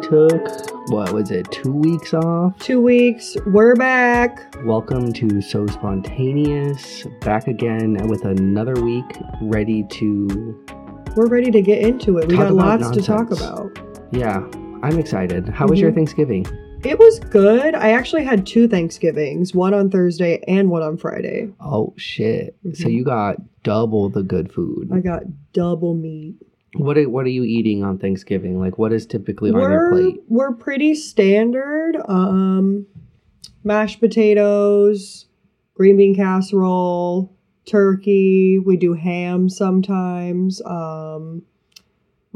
took, what was it, 2 weeks off? 2 weeks. We're back. Welcome to So Spontaneous. Back again with another week ready to... We're ready to get into it. We got lots to talk about. Yeah, I'm excited. How was your Thanksgiving? It was good. I actually had two Thanksgivings, one on Thursday and one on Friday. Oh, shit. Mm-hmm. So you got double the good food. I got double meat. What are you eating on Thanksgiving? Like, what is typically on your plate? We're pretty standard. Mashed potatoes, green bean casserole, turkey. We do ham sometimes. My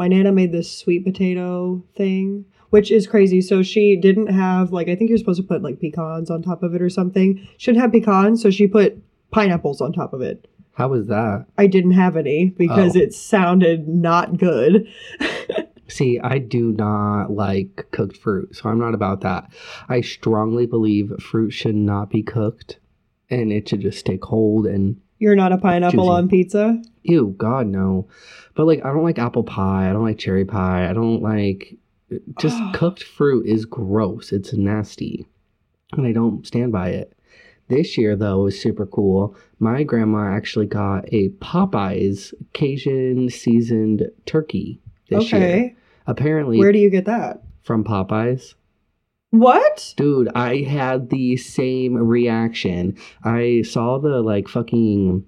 Nana made this sweet potato thing, which is crazy. So she didn't have, like, I think you're supposed to put, like, pecans on top of it or something. She didn't have pecans, so she put pineapples on top of it. How was that? I didn't have any because it sounded not good. See, I do not like cooked fruit, so I'm not about that. I strongly believe fruit should not be cooked, and it should just stay cold and... You're not a pineapple juicy. On pizza? Ew, God, no. But, like, I don't like apple pie. I don't like cherry pie. I don't like... Just cooked fruit is gross. It's nasty. And I don't stand by it. This year, though, was super cool. My grandma actually got a Popeyes Cajun seasoned turkey this year. Apparently. Where do you get that? From Popeyes. What? Dude, I had the same reaction. I saw the, like, fucking...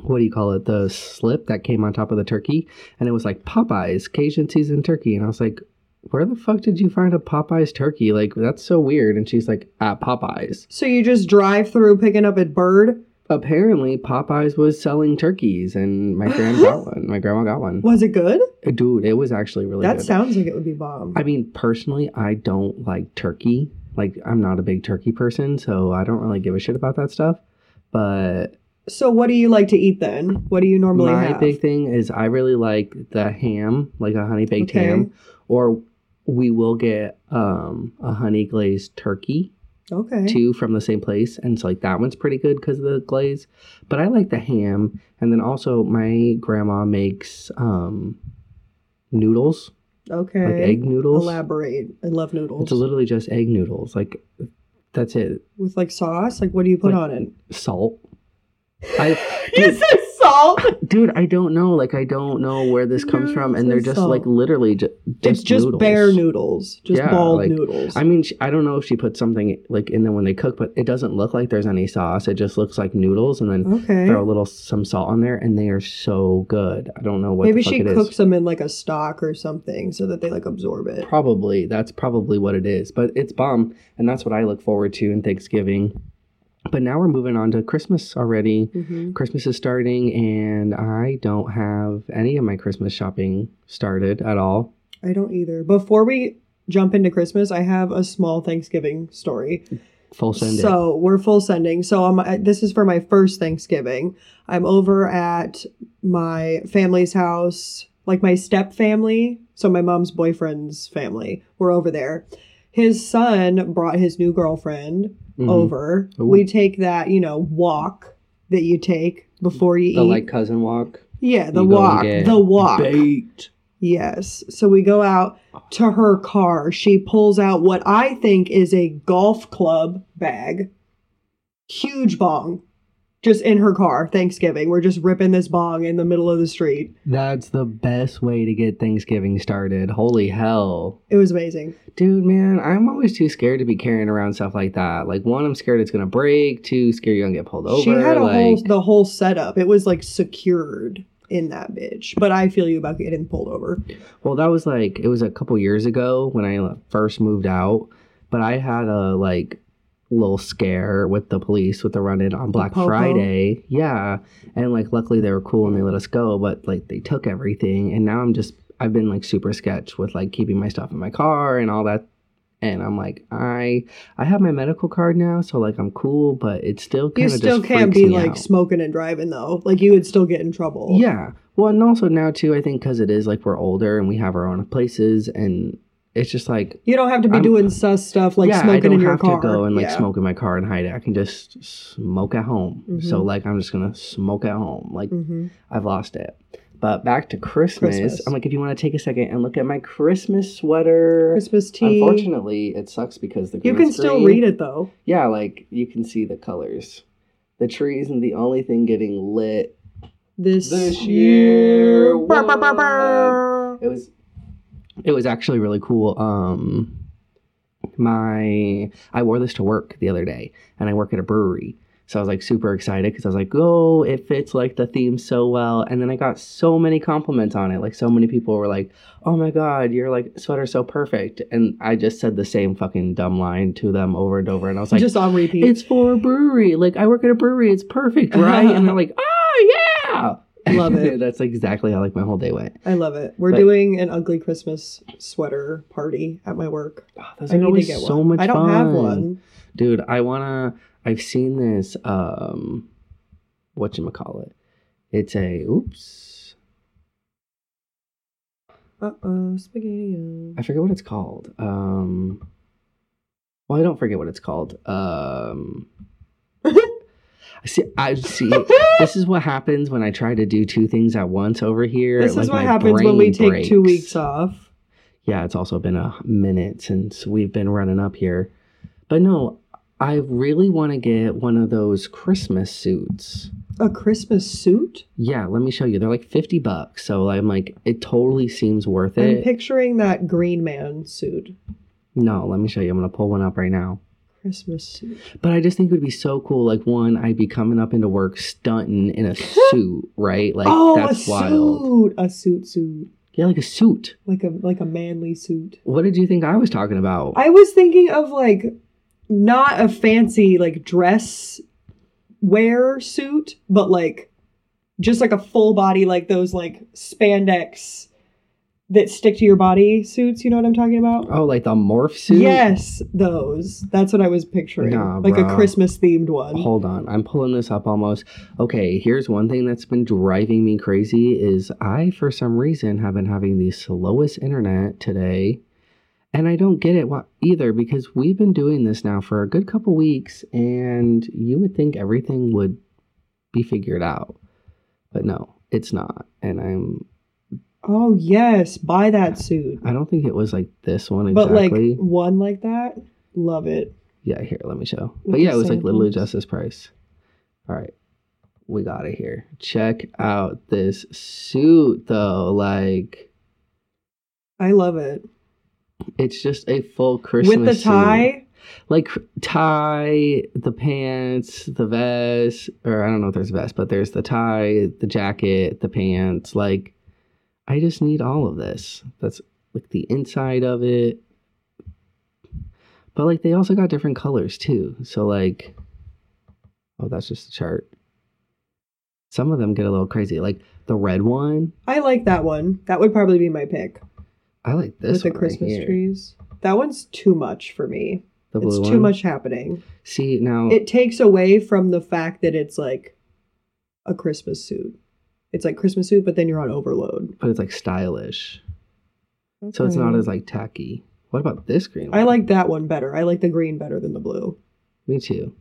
What do you call it? The slip that came on top of the turkey. And it was like Popeyes Cajun seasoned turkey. And I was like, where the fuck did you find a Popeyes turkey? Like, that's so weird. And she's like, at Popeyes. So you just drive through picking up a bird? Apparently, Popeyes was selling turkeys. And my grandma got one. Was it good? Dude, it was actually really good. That sounds like it would be bomb. I mean, personally, I don't like turkey. Like, I'm not a big turkey person. So I don't really give a shit about that stuff. But... So what do you like to eat then? What do you normally have? My big thing is I really like the ham, like a honey-baked ham. Or we will get a honey-glazed turkey. Okay. Two from the same place. And so, like, that one's pretty good because of the glaze. But I like the ham. And then also my grandma makes noodles. Okay. Like egg noodles. Elaborate. I love noodles. It's literally just egg noodles. Like, that's it. With, like, sauce? Like, what do you put on it? Salt. Is this salt? Dude, I don't know. Like, I don't know where this comes from. And they're just salt. Like literally just it's just noodles. Bare noodles. Just bald noodles. I mean, I don't know if she put something like in there when they cook, but it doesn't look like there's any sauce. It just looks like noodles and then throw a little some salt on there and they are so good. I don't know what maybe the fuck it is. Maybe she cooks them in like a stock or something so that they like absorb it. Probably. That's probably what it is. But it's bomb. And that's what I look forward to in Thanksgiving. But now we're moving on to Christmas already. Mm-hmm. Christmas is starting, and I don't have any of my Christmas shopping started at all. I don't either. Before we jump into Christmas, I have a small Thanksgiving story. Full sending. So we're full sending. So this is for my first Thanksgiving. I'm over at my family's house, like my step family. So my mom's boyfriend's family. We're over there. His son brought his new girlfriend over. Ooh. We take that, you know, walk that you take before you eat. The, like, cousin walk? Yeah, the walk. The walk. Bait. Yes. So we go out to her car. She pulls out what I think is a golf club bag. Huge bong. Just in her car. Thanksgiving. We're just ripping this bong in the middle of the street. That's the best way to get Thanksgiving started. Holy hell. It was amazing. Dude, man, I'm always too scared to be carrying around stuff like that. Like, one, I'm scared it's going to break. Two, scared you're going to get pulled over. She had the whole setup. It was, like, secured in that bitch. But I feel you about getting pulled over. Well, that was, like, it was a couple years ago when I first moved out. But I had a, like... little scare with the police with the run-in on Black Friday. Yeah. And, like, luckily they were cool and they let us go, but, like, they took everything. And now I've been, like, super sketch with, like, keeping my stuff in my car and all that. And I'm like, I have my medical card now, so, like, I'm cool, but it's still kind of just freaks me out. You still can't be, like, smoking and driving, though. Like, you would still get in trouble. Yeah. Well, and also now, too, I think because it is, like, we're older and we have our own places and... It's just like... You don't have to be doing sus stuff like smoking in your car. I don't have to go and like smoke in my car and hide it. I can just smoke at home. Mm-hmm. So like I'm just going to smoke at home. Like I've lost it. But back to Christmas. I'm like, if you want to take a second and look at my Christmas sweater. Christmas tea. Unfortunately, it sucks because the green. You can still read it, though. Yeah, like, you can see the colors. The tree isn't the only thing getting lit this year. It was actually really cool. I wore this to work the other day, and I work at a brewery. So I was like super excited because I was like, oh, it fits like the theme so well. And then I got so many compliments on it. Like so many people were like, oh my God, your like sweater's so perfect. And I just said the same fucking dumb line to them over and over. And I was like, just on repeat. It's for a brewery. Like I work at a brewery. It's perfect, right? And they're like, oh yeah. Love it. That's exactly how like my whole day went. I love it. We're doing an ugly Christmas sweater party at my work. Oh, those are always so much fun. I don't have one. Dude, I've seen this, whatchamacallit. It's a, oops. Uh-oh, spaghetti. I forget what it's called. Well, I don't forget what it's called. I see. This is what happens when I try to do two things at once over here. This is what happens when we take 2 weeks off. Yeah, it's also been a minute since we've been running up here. But no, I really want to get one of those Christmas suits. A Christmas suit? Yeah, let me show you. They're like $50. So I'm like, it totally seems worth it. I'm picturing that Green Man suit. No, let me show you. I'm going to pull one up right now. Christmas suit. But I just think it would be so cool. Like, one, I'd be coming up into work stunting in a suit, right? Like, oh, that's wild. A suit. Yeah, like a suit. Like a manly suit. What did you think I was talking about? I was thinking of like, not a fancy like dress wear suit, but like just like a full body, like those like spandex that stick to your body suits. You know what I'm talking about? Oh, like the morph suit? Yes, those. That's what I was picturing. Nah, like bro. A Christmas themed one. Hold on. I'm pulling this up almost. Okay, here's one thing that's been driving me crazy is I, for some reason, have been having the slowest internet today. And I don't get it either because we've been doing this now for a good couple weeks and you would think everything would be figured out. But no, it's not. And I'm... Oh, yes. Buy that suit. I don't think it was like this one exactly. But like one like that? Love it. Yeah, here, let me show. But yeah, it was like literally just this price. All right. We got it here. Check out this suit though. Like... I love it. It's just a full Christmas with the tie suit. Like tie, the pants, the vest, or I don't know if there's a vest, but there's the tie, the jacket, the pants. Like I just need all of this. That's like the inside of it. But like they also got different colors too. So like, oh, that's just the chart. Some of them get a little crazy. Like the red one. I like that one. That would probably be my pick. I like this with the Christmas trees. That one's too much for me. The blue one? It's too much happening. See, now... It takes away from the fact that it's like a Christmas suit. It's like Christmas suit, but then you're on overload. But it's like stylish. Okay. So it's not as like tacky. What about this green one? I like that one better. I like the green better than the blue. Me too.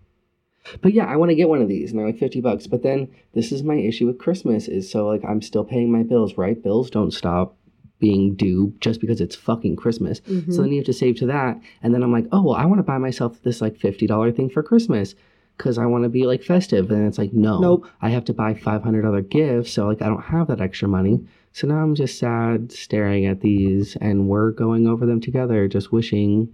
But yeah, I want to get one of these and they're like $50. But then this is my issue with Christmas is so like I'm still paying my bills, right? Bills don't stop being due just because it's fucking Christmas. Mm-hmm. So then you have to save to that. And then I'm like, oh, well, I want to buy myself this like $50 thing for Christmas because I want to be like festive. And it's like, nope. I have to buy 500 other gifts. So like, I don't have that extra money. So now I'm just sad staring at these and we're going over them together, just wishing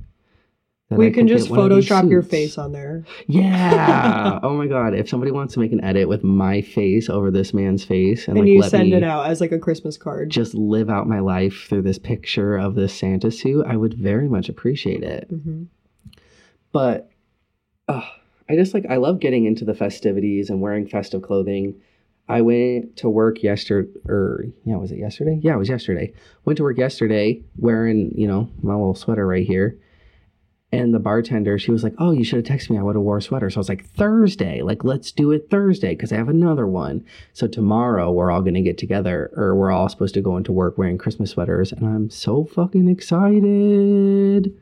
that we can just Photoshop your face on there. Yeah. Oh my God. If somebody wants to make an edit with my face over this man's face and like, you let send it out as like a Christmas card, just live out my life through this picture of this Santa suit, I would very much appreciate it. Mm-hmm. But I just like, I love getting into the festivities and wearing festive clothing. I went to work yesterday. Went to work yesterday wearing, you know, my little sweater right here. And the bartender, she was like, oh, you should have texted me. I would have wore a sweater. So I was like, Thursday. Like, let's do it Thursday because I have another one. So tomorrow we're all going to get together or we're all supposed to go into work wearing Christmas sweaters. And I'm so fucking excited.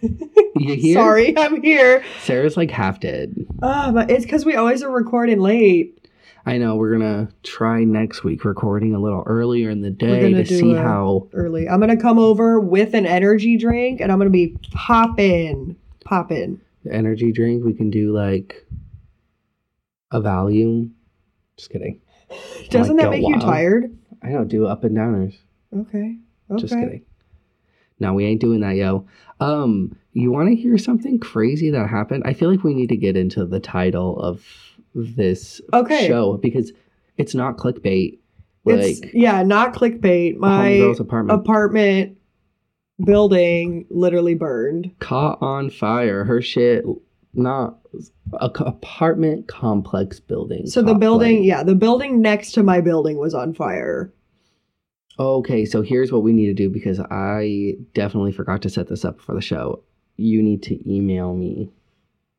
You hear? Sorry, I'm here. Sarah's like half dead. But it's because we always are recording late. I know we're gonna try next week recording a little earlier in the day to see how early. I'm gonna come over with an energy drink and I'm gonna be popping. The energy drink, we can do like a Valium. Just kidding. Doesn't that make you tired? I don't do up and downers. Okay. Just kidding. No, we ain't doing that, yo. You want to hear something crazy that happened? I feel like we need to get into the title of this show because it's not clickbait. Like, not clickbait. My apartment building literally burned. Caught on fire. Her shit, not a apartment complex building. So the building, the building next to my building was on fire. Okay, so here's what we need to do because I definitely forgot to set this up for the show. You need to email me.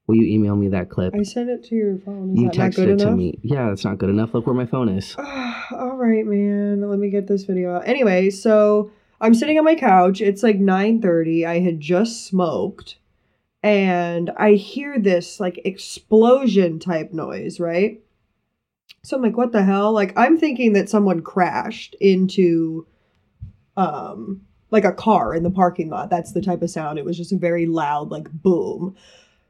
Will you email me that clip? I sent it to your phone. Is you that texted not good it enough? To me. Yeah, that's not good enough. Look where my phone is. All right, man. Let me get this video out. Anyway, so I'm sitting on my couch. It's like 9:30. I had just smoked. And I hear this like explosion type noise, right? So I'm like, what the hell? Like, I'm thinking that someone crashed into, like, a car in the parking lot. That's the type of sound. It was just a very loud, like, boom.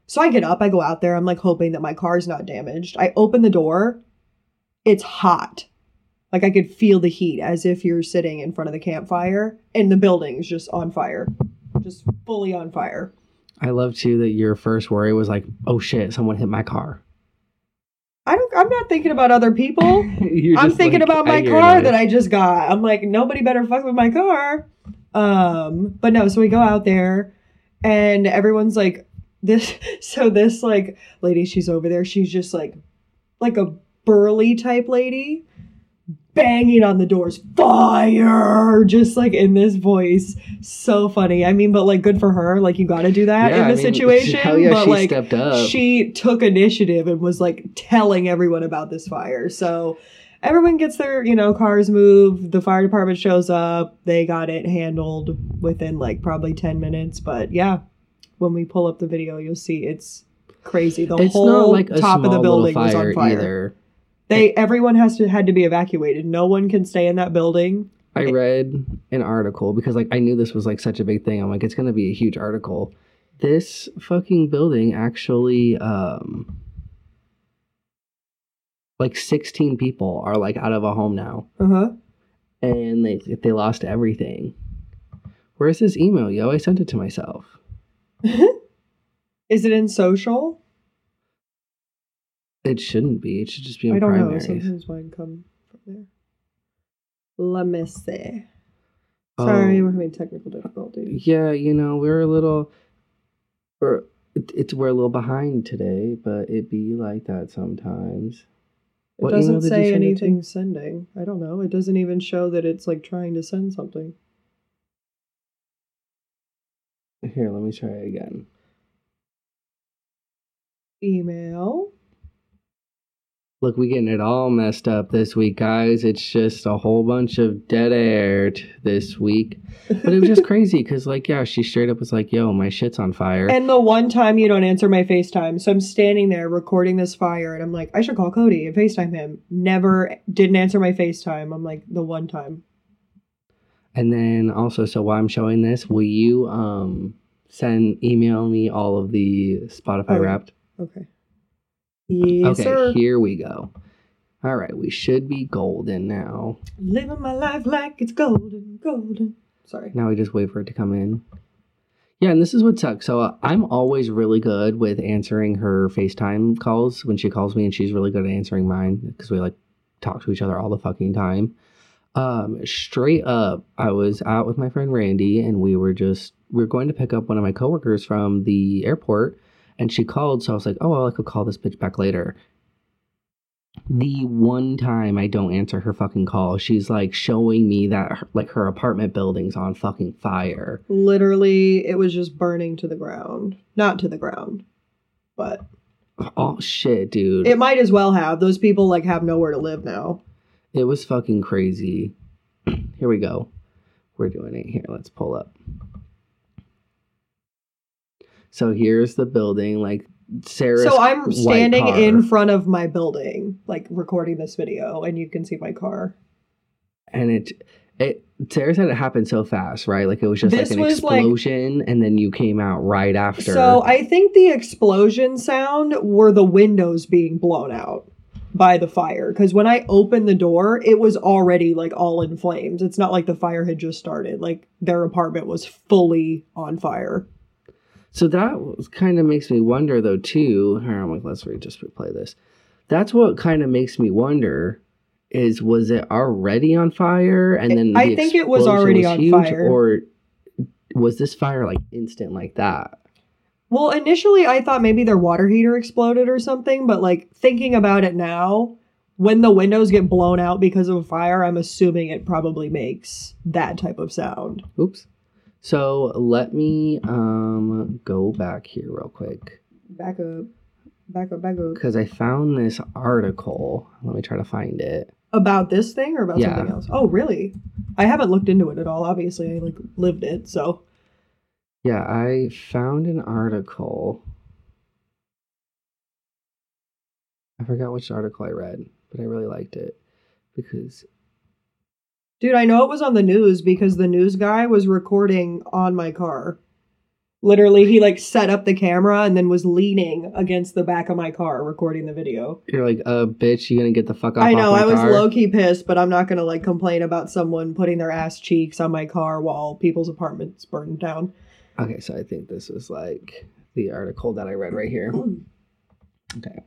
So I get up. I go out there. I'm, like, hoping that my car's not damaged. I open the door. It's hot. Like, I could feel the heat as if you're sitting in front of the campfire. And the building's just on fire. Just fully on fire. I love, too, that your first worry was, like, oh, shit, someone hit my car. I'm not thinking about other people. I'm thinking about my car that I just got. I'm like, nobody better fuck with my car. But no, so we go out there and everyone's like this. So this like lady, she's over there. She's just like a burly type lady banging on the doors. Fire. Just like in this voice. So funny. I mean, but like good for her. Like you got to do that in this situation. But she stepped up. She took initiative and was like telling everyone about this fire. So everyone gets their, cars moved. The fire department shows up. They got it handled within like probably 10 minutes. But yeah, when we pull up the video, you'll see it's crazy. It's whole like top of the building was on fire. Either. Everyone had to be evacuated. No one can stay in that building. I read an article because like I knew this was like such a big thing. I'm like, it's going to be a huge article. This fucking building actually 16 people are like out of a home now. Uh-huh. And they lost everything. Where's this email, yo? I sent it to myself. Is it in social? It shouldn't be. It should just be on primaries. I don't know. Sometimes mine come from there. Let me see. Sorry, we're having technical difficulties. Yeah, we're a little behind today, but it be like that sometimes. It doesn't say anything sending. I don't know. It doesn't even show that it's like trying to send something. Here, let me try it again. Email. Look, we getting it all messed up this week, guys. It's just a whole bunch of dead air this week. But it was just crazy because, she straight up was like, yo, my shit's on fire. And the one time you don't answer my FaceTime. So I'm standing there recording this fire and I'm like, I should call Cody and FaceTime him. Never didn't answer my FaceTime. I'm like, the one time. And then also, so while I'm showing this, will you email me all of the Spotify Wrapped? Okay. Yes, okay, sir. Here we go. All right, we should be golden now. Living my life like it's golden. Sorry. Now we just wait for it to come in. Yeah, and this is what sucks. So I'm always really good with answering her FaceTime calls when she calls me, and she's really good at answering mine because we like talk to each other all the fucking time. Straight up, I was out with my friend Randy, and we were going to pick up one of my coworkers from the airport. And she called, so I was like, oh, I could call this bitch back later. The one time I don't answer her fucking call, she's, like, showing me that, her apartment building's on fucking fire. Literally, it was just burning to the ground. Not to the ground, but... Oh, shit, dude. It might as well have. Those people, have nowhere to live now. It was fucking crazy. Here we go. We're doing it here. Let's pull up. So here's the building, Sarah's. So I'm standing in front of my building, like recording this video, and you can see my car. And Sarah said it happened so fast, right? Like it was just this like an explosion, like, and then you came out right after. So I think the explosion sound were the windows being blown out by the fire, because when I opened the door, it was already like all in flames. It's not like the fire had just started. Like their apartment was fully on fire. So that kind of makes me wonder, though, too. I'm like, let's just replay this. That's what kind of makes me wonder is, was it already on fire? And then I think it was already on fire. Or was this fire like instant like that? Well, initially I thought maybe their water heater exploded or something, but like thinking about it now, when the windows get blown out because of a fire, I'm assuming it probably makes that type of sound. Oops. So let me go back here real quick. Back up. Because I found this article. Let me try to find it. About this thing or about something else? Oh, really? I haven't looked into it at all. Obviously, I like lived it, so. Yeah, I found an article. I forgot which article I read, but I really liked it because... Dude, I know it was on the news because the news guy was recording on my car. Literally, he like set up the camera and then was leaning against the back of my car recording the video. You're like, bitch, you gonna get the fuck off my car? I know, I was low-key pissed, but I'm not gonna like complain about someone putting their ass cheeks on my car while people's apartments burn down. Okay, so I think this is like the article that I read right here. Okay.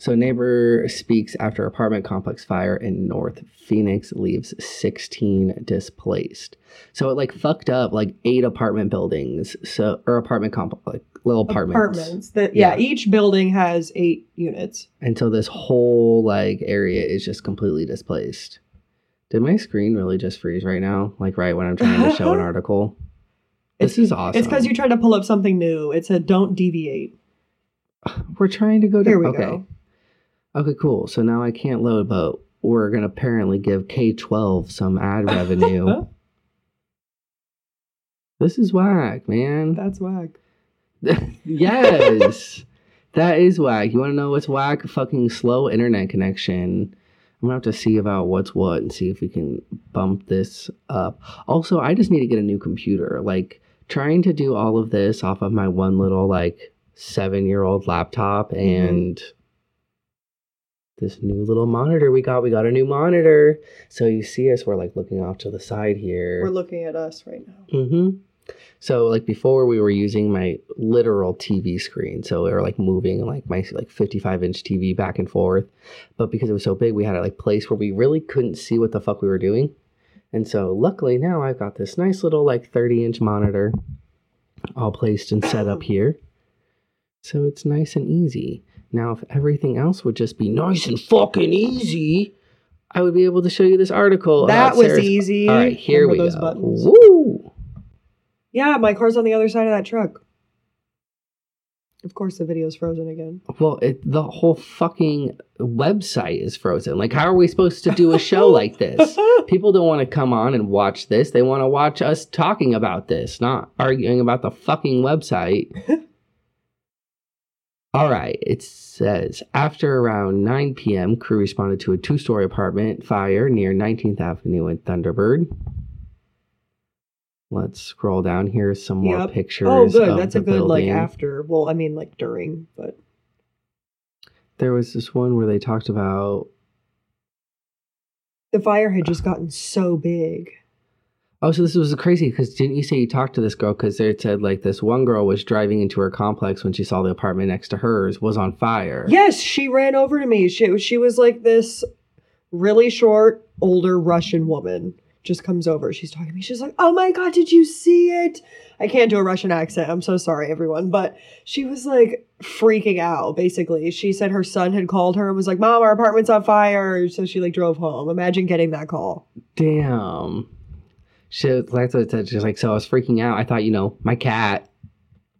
So neighbor speaks after apartment complex fire in North Phoenix leaves 16 displaced. So it like fucked up like 8 apartment buildings. So, or apartment complex, like little apartments. Each building has 8 units. And so this whole like area is just completely displaced. Did my screen really just freeze right now? Like right when I'm trying to show an article? This is awesome. It's because you tried to pull up something new. It said, don't deviate. We're trying to go down. Here we go. Okay, cool. So now I can't load, but we're going to apparently give K-12 some ad revenue. This is whack, man. That's whack. Yes. That is whack. You want to know what's whack? Fucking slow internet connection. I'm going to have to see about what's what and see if we can bump this up. Also, I just need to get a new computer. Like, trying to do all of this off of my one little, like, 7-year-old laptop and... Mm-hmm. This new little monitor we got a new monitor. So you see us, we're like looking off to the side here. We're looking at us right now. Mm-hmm. So like before we were using my literal TV screen. So we were like moving like my like 55-inch TV back and forth. But because it was so big, we had a like place where we really couldn't see what the fuck we were doing. And so luckily now I've got this nice little like 30-inch monitor all placed and set up here. So it's nice and easy. Now, if everything else would just be nice and fucking easy, I would be able to show you this article. That was Sarah's... easy. All right, here we go. Buttons. Woo! Yeah, my car's on the other side of that truck. Of course, the video's frozen again. Well, the whole fucking website is frozen. Like, how are we supposed to do a show like this? People don't want to come on and watch this. They want to watch us talking about this, not arguing about the fucking website. All right, it says, after around 9 p.m., crew responded to a 2-story apartment fire near 19th Avenue and Thunderbird. Let's scroll down here. Some more pictures. Oh, good. That's a good, like, after. Well, I mean, like, during, but. There was this one where they talked about. The fire had just gotten so big. Oh, so this was crazy because didn't you say you talked to this girl? Because it said like this one girl was driving into her complex when she saw the apartment next to hers was on fire. Yes, she ran over to me. She was like this really short, older Russian woman just comes over. She's talking to me. She's like, oh, my God, did you see it? I can't do a Russian accent. I'm so sorry, everyone. But she was like freaking out, basically. She said her son had called her and was like, Mom, our apartment's on fire. So she like drove home. Imagine getting that call. Damn. That's what it said. She's like, so I was freaking out. I thought, you know, my cat.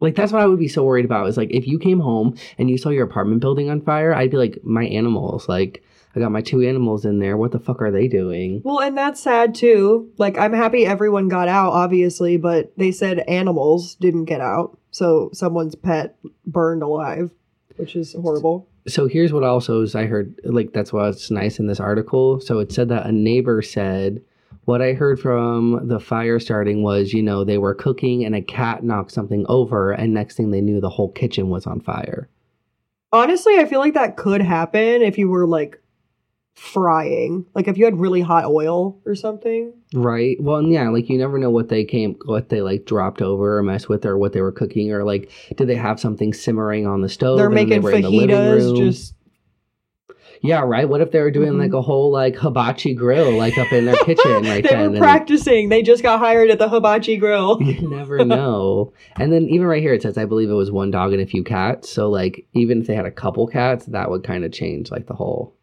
Like, that's what I would be so worried about. Is like, if you came home and you saw your apartment building on fire, I'd be like, my animals. Like, I got my 2 animals in there. What the fuck are they doing? Well, and that's sad, too. Like, I'm happy everyone got out, obviously, but they said animals didn't get out. So someone's pet burned alive. which is horrible. So here's what also is I heard, like, that's what's nice in this article. So it said that a neighbor said, what I heard from the fire starting was, you know, they were cooking and a cat knocked something over, and next thing they knew, the whole kitchen was on fire. Honestly, I feel like that could happen if you were, like, frying. Like, if you had really hot oil or something. Right. Well, yeah, like, you never know what they dropped over or messed with or what they were cooking. Or, like, did they have something simmering on the stove? They're making fajitas, just... Yeah, right? What if they were doing, mm-hmm. like, a whole, like, hibachi grill, like, up in their kitchen? Right. They were practicing. They just got hired at the hibachi grill. You never know. And then even right here, it says, I believe it was one dog and a few cats. So, like, even if they had a couple cats, that would kind of change, like, the whole...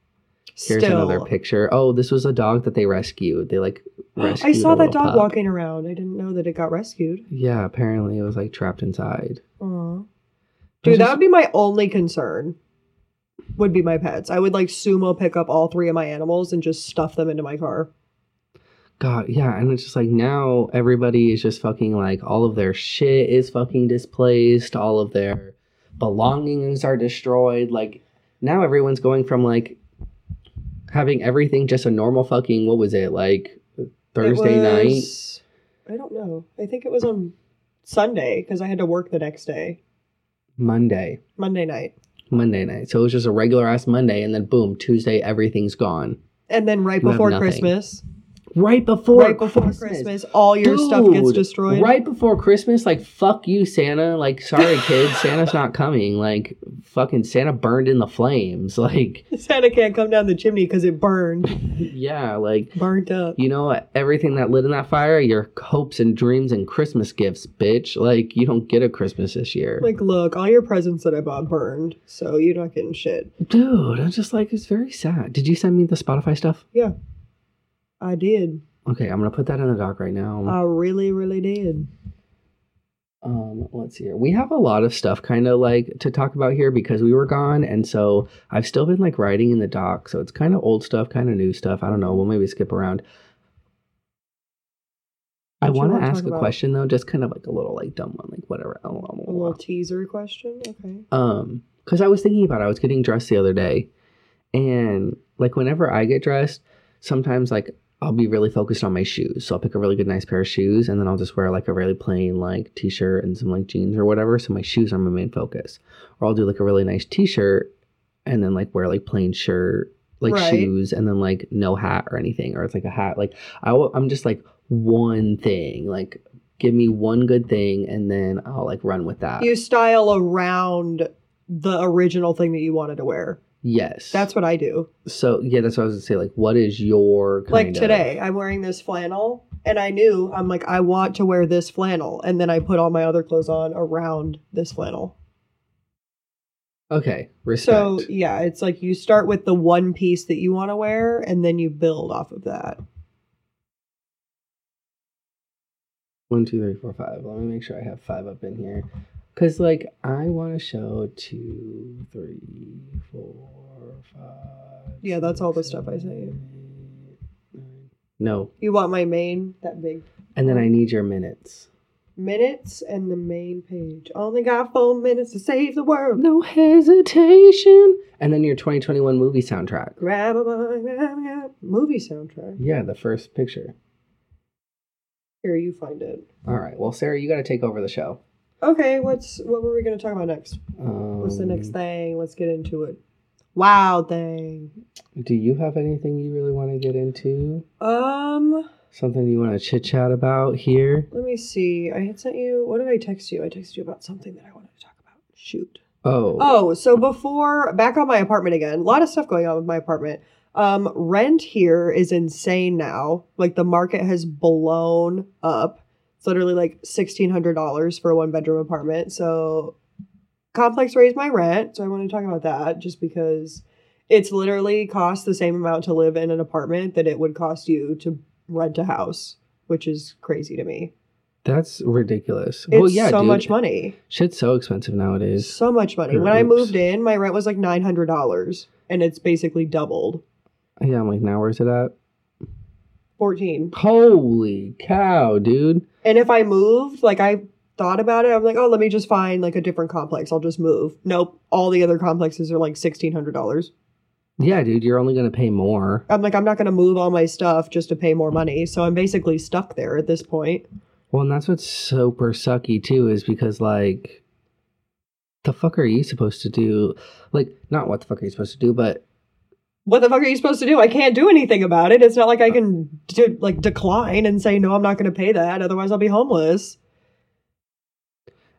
Here's another picture. Oh, this was a dog that they rescued. They, like, rescued. I saw that dog walking around. I didn't know that it got rescued. Yeah, apparently it was, like, trapped inside. Aww. Dude, that would be my only concern. Would be my pets. I would like sumo pick up all three of my animals and just stuff them into my car. God, yeah. And it's just like now everybody is just fucking like all of their shit is fucking displaced. All of their belongings are destroyed. Like now everyone's going from like having everything just a normal fucking, what was it? Like Thursday night? I don't know. I think it was on Sunday because I had to work the next day. Monday night. So it was just a regular ass Monday, and then boom, Tuesday, everything's gone. And then right before Christmas, all your stuff gets destroyed. Right before Christmas, like fuck you, Santa. Like sorry, kids, Santa's not coming. Like fucking Santa burned in the flames. Like Santa can't come down the chimney because it burned. Yeah, like burnt up. You know, everything that lit in that fire, your hopes and dreams and Christmas gifts, bitch. Like you don't get a Christmas this year. Like look, all your presents that I bought burned, so you're not getting shit, dude. I'm just like it's very sad. Did you send me the Spotify stuff? Yeah. I did. Okay, I'm going to put that in the doc right now. I really, really did. Let's see here. We have a lot of stuff kind of like to talk about here because we were gone. And so I've still been like writing in the doc. So it's kind of old stuff, kind of new stuff. I don't know. We'll maybe skip around. I want to ask a question though. Just kind of like a little like dumb one, like whatever. A little teaser question? Okay. Because I was thinking about it. I was getting dressed the other day. And like whenever I get dressed, sometimes like I'll be really focused on my shoes. So I'll pick a really good, nice pair of shoes, and then I'll just wear like a really plain like t-shirt and some like jeans or whatever. So my shoes are my main focus. Or I'll do like a really nice t-shirt and then like wear like plain shirt, like right. shoes, and then like no hat or anything. Or it's like a hat. Like I'm just like one thing, like give me one good thing and then I'll like run with that. You style around the original thing that you wanted to wear. Yes. That's what I do. So, yeah, that's what I was going to say. Like, what is your kind like today, I'm wearing this flannel, and I knew, I'm like, I want to wear this flannel. And then I put all my other clothes on around this flannel. Okay. Respect. So, yeah, it's like you start with the one piece that you want to wear, and then you build off of that. 1, 2, 3, 4, 5. Let me make sure I have 5 up in here. Because, like, I want to show 2, 3, 4, 5... Yeah, that's all the stuff I say. No. You want my main? That big. And then I need your minutes. Minutes and the main page. Only got 4 minutes to save the world. No hesitation. And then your 2021 movie soundtrack. Grab a movie soundtrack. Yeah, the first picture. Here, you find it. All right. Well, Sarah, you got to take over the show. Okay, what were we going to talk about next? What's the next thing? Let's get into it. Wow, thing. Do you have anything you really want to get into? Something you want to chit-chat about here? Let me see. I had sent you... What did I text you? I texted you about something that I wanted to talk about. Shoot. Oh, so before... Back on my apartment again. A lot of stuff going on with my apartment. Rent here is insane now. Like, the market has blown up. Literally like $1,600 for a one-bedroom apartment. So Complex raised my rent, so I want to talk about that just because it's literally cost the same amount to live in an apartment that it would cost you to rent a house, which is crazy to me. That's ridiculous. It's much money. Shit's so expensive nowadays. So much money. When I moved in, my rent was like $900, and it's basically doubled. Yeah, I'm like, now where's it at? 14. Holy cow, dude. And if I move, like I thought about it. I'm like, oh, let me just find like a different complex. I'll just move. Nope. All the other complexes are like $1,600. Yeah, dude, you're only going to pay more. I'm like, I'm not going to move all my stuff just to pay more money. So I'm basically stuck there at this point. Well, and that's what's super sucky, too, is because, like, the fuck are you supposed to do? Like, not what the fuck are you supposed to do, but... What the fuck are you supposed to do? I can't do anything about it. It's not like I can, decline and say, no, I'm not going to pay that. Otherwise, I'll be homeless.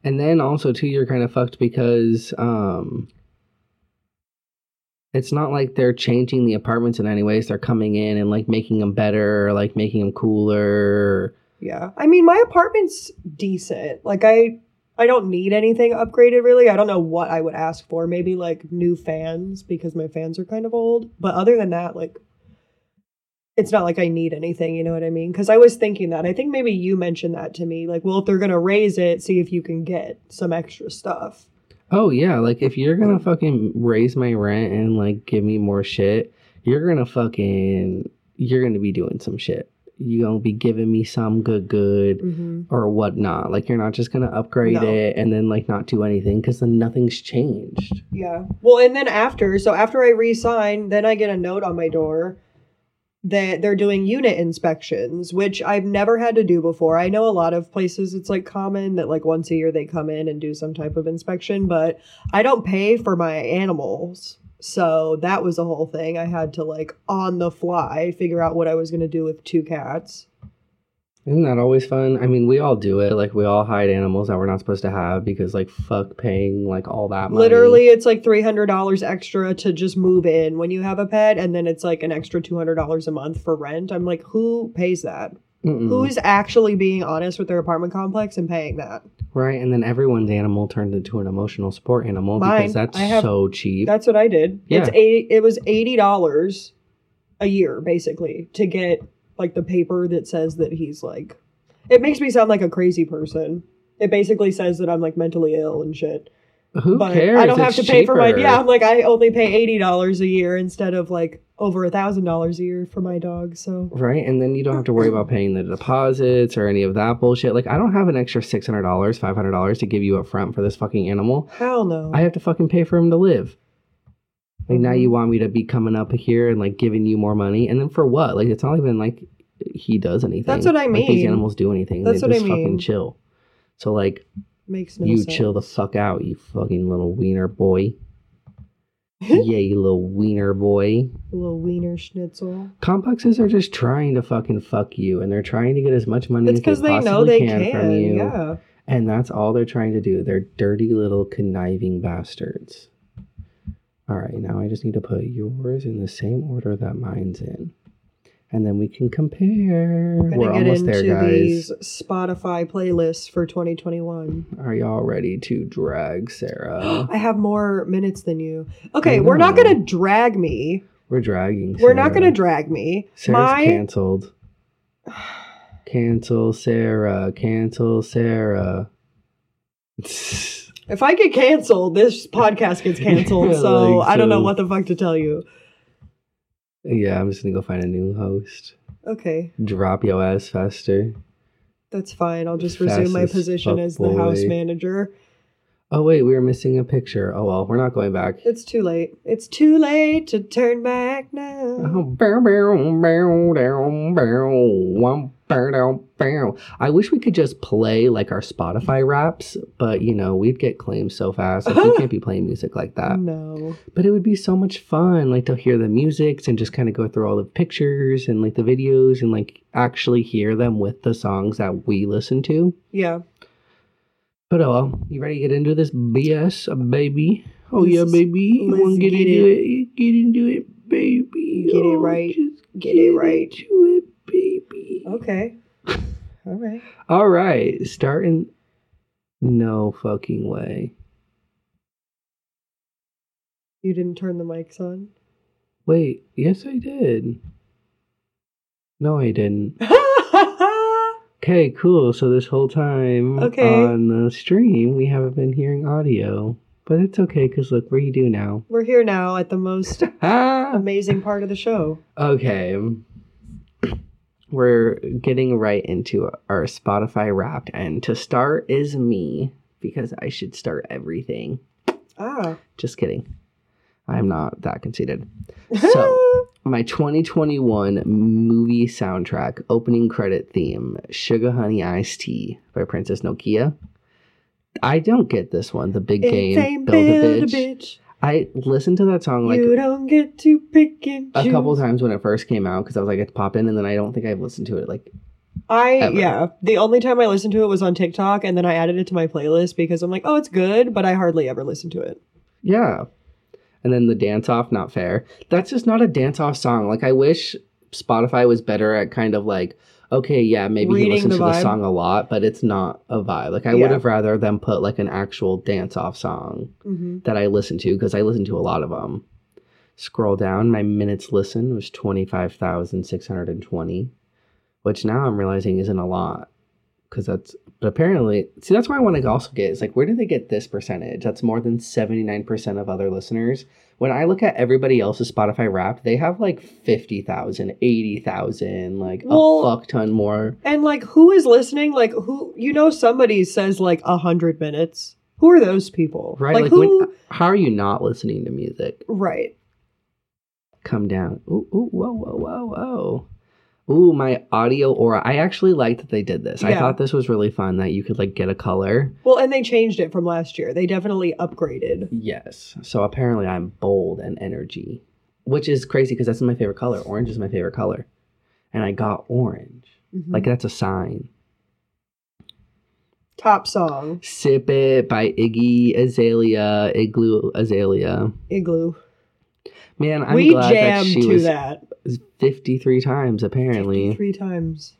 And then also, too, you're kind of fucked because... It's not like they're changing the apartments in any ways. They're coming in and, like, making them better, or, like, making them cooler. Yeah. I mean, my apartment's decent. Like, I don't need anything upgraded, really. I don't know what I would ask for. Maybe, like, new fans, because my fans are kind of old. But other than that, like, it's not like I need anything, you know what I mean? Because I was thinking that. I think maybe you mentioned that to me. Like, well, if they're going to raise it, see if you can get some extra stuff. Oh, yeah, like, if you're gonna fucking raise my rent and, like, give me more shit, you're gonna be doing some shit. You're gonna be giving me some good mm-hmm. or whatnot. Like, you're not just gonna upgrade it and then, like, not do anything, because then nothing's changed. Yeah. Well, and then after I re-sign, then I get a note on my door that they're doing unit inspections, which I've never had to do before. I know a lot of places it's like common that like once a year they come in and do some type of inspection, but I don't pay for my animals. So that was a whole thing. I had to like on the fly figure out what I was going to do with 2 cats. Isn't that always fun? I mean, we all do it. Like, we all hide animals that we're not supposed to have because, like, fuck paying, like, all that money. Literally, it's, like, $300 extra to just move in when you have a pet, and then it's, like, an extra $200 a month for rent. I'm like, who pays that? Mm-mm. Who is actually being honest with their apartment complex and paying that? Right, and then everyone's animal turned into an emotional support animal. Mine, because so cheap. That's what I did. Yeah. It was $80 a year, basically, to get... like the paper that says that he's like, it makes me sound like a crazy person. It basically says that I'm like mentally ill and shit. Who but cares? I don't have to pay cheaper. For my, yeah, I'm like, I only pay $80 a year instead of like over $1,000 a year for my dog. So, right. And then you don't have to worry about paying the deposits or any of that bullshit. Like, I don't have an extra $600, $500 to give you up front for this fucking animal. Hell no. I have to fucking pay for him to live. Like, now you want me to be coming up here and, like, giving you more money? And then for what? Like, it's not even, like, he does anything. That's what I mean. Like, these animals do anything. That's what I mean. They just fucking chill. So, like, makes no sense. You chill the fuck out, you fucking little wiener boy. Yeah, you little wiener boy. Little wiener schnitzel. Complexes are just trying to fucking fuck you, and they're trying to get as much money as they possibly can from you. It's because they know they can, yeah. And that's all they're trying to do. They're dirty little conniving bastards. All right, now I just need to put yours in the same order that mine's in. And then we can compare. We're almost there, guys. We're going to get into these Spotify playlists for 2021. Are y'all ready to drag Sarah? I have more minutes than you. Okay, we're not going to drag me. We're dragging Sarah. We're not going to drag me. Sarah's canceled. Cancel Sarah. Cancel Sarah. If I get canceled, this podcast gets canceled, so I don't know what the fuck to tell you. Yeah, I'm just going to go find a new host. Okay. Drop your ass faster. That's fine. I'll just resume my position as the house manager. Oh, wait, we were missing a picture. Oh, well, we're not going back. It's too late. It's too late to turn back now. Oh, bow, bow, bow, down, bow. I wish we could just play like our Spotify raps, but you know, we'd get claimed so fast. Like, we can't be playing music like that. No. But it would be so much fun, like to hear the musics and just kind of go through all the pictures and like the videos and like actually hear them with the songs that we listen to. Yeah. But oh well, you ready to get into this BS, baby? Oh yeah, baby. You wanna get into it? Get into it, baby. Get it right. Get it right. To it. Baby. Okay. All right. Starting. No fucking way. You didn't turn the mics on? Wait. Yes, I did. No, I didn't. Okay, cool. So this whole time on the stream, we haven't been hearing audio. But it's okay, because look, we're here now. We're here now at the most amazing part of the show. Okay. we're getting right into our Spotify Wrapped, and to start is me, because I should start everything. Oh. Just kidding. I'm not that conceited. So, my 2021 movie soundtrack opening credit theme, Sugar Honey Iced Tea by Princess Nokia. I don't get this one, the big game, Build-A-Bitch. I listened to that song like you don't get to pick and choose. A couple times when it first came out because I was like, it's popping, and then I don't think I've listened to it like ever. Yeah. The only time I listened to it was on TikTok, and then I added it to my playlist because I'm like, oh, it's good, but I hardly ever listen to it. Yeah. And then the dance off, not fair. That's just not a dance off song. Like, I wish Spotify was better at kind of like, okay, yeah, maybe you listen to the song a lot, but it's not a vibe. Like, I would have rather them put like an actual dance off song that I listen to, because I listen to a lot of them. Scroll down, my minutes listen was 25,620, which now I'm realizing isn't a lot, because that's, but apparently, see, that's why I want to also get, it's like, where do they get this percentage? That's more than 79% of other listeners. When I look at everybody else's Spotify Wrapped, they have like 50,000, 80,000, like a fuck ton more. And like, who is listening? Like, who, you know, somebody says like 100 minutes. Who are those people? Right. Like who? How are you not listening to music? Right. Come down. Ooh, whoa, whoa, whoa, whoa. Ooh, my audio aura. I actually liked that they did this. Yeah. I thought this was really fun that you could like get a color. Well, and they changed it from last year. They definitely upgraded. Yes. So apparently I'm bold and energy, which is crazy because that's my favorite color. Orange is my favorite color. And I got orange. Mm-hmm. Like, that's a sign. Top song. Sip It by Iggy Azalea. Igloo Azalea. Igloo. Man, I'm glad that she was... We jammed to that. 53 times, apparently. 53 times.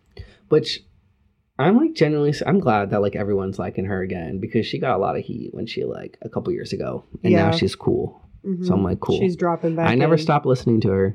Which, I'm, like, genuinely... I'm glad that, like, everyone's liking her again. Because she got a lot of heat when she, like, a couple years ago. And now she's cool. Mm-hmm. So I'm, like, cool. She's dropping back in. I never stopped listening to her.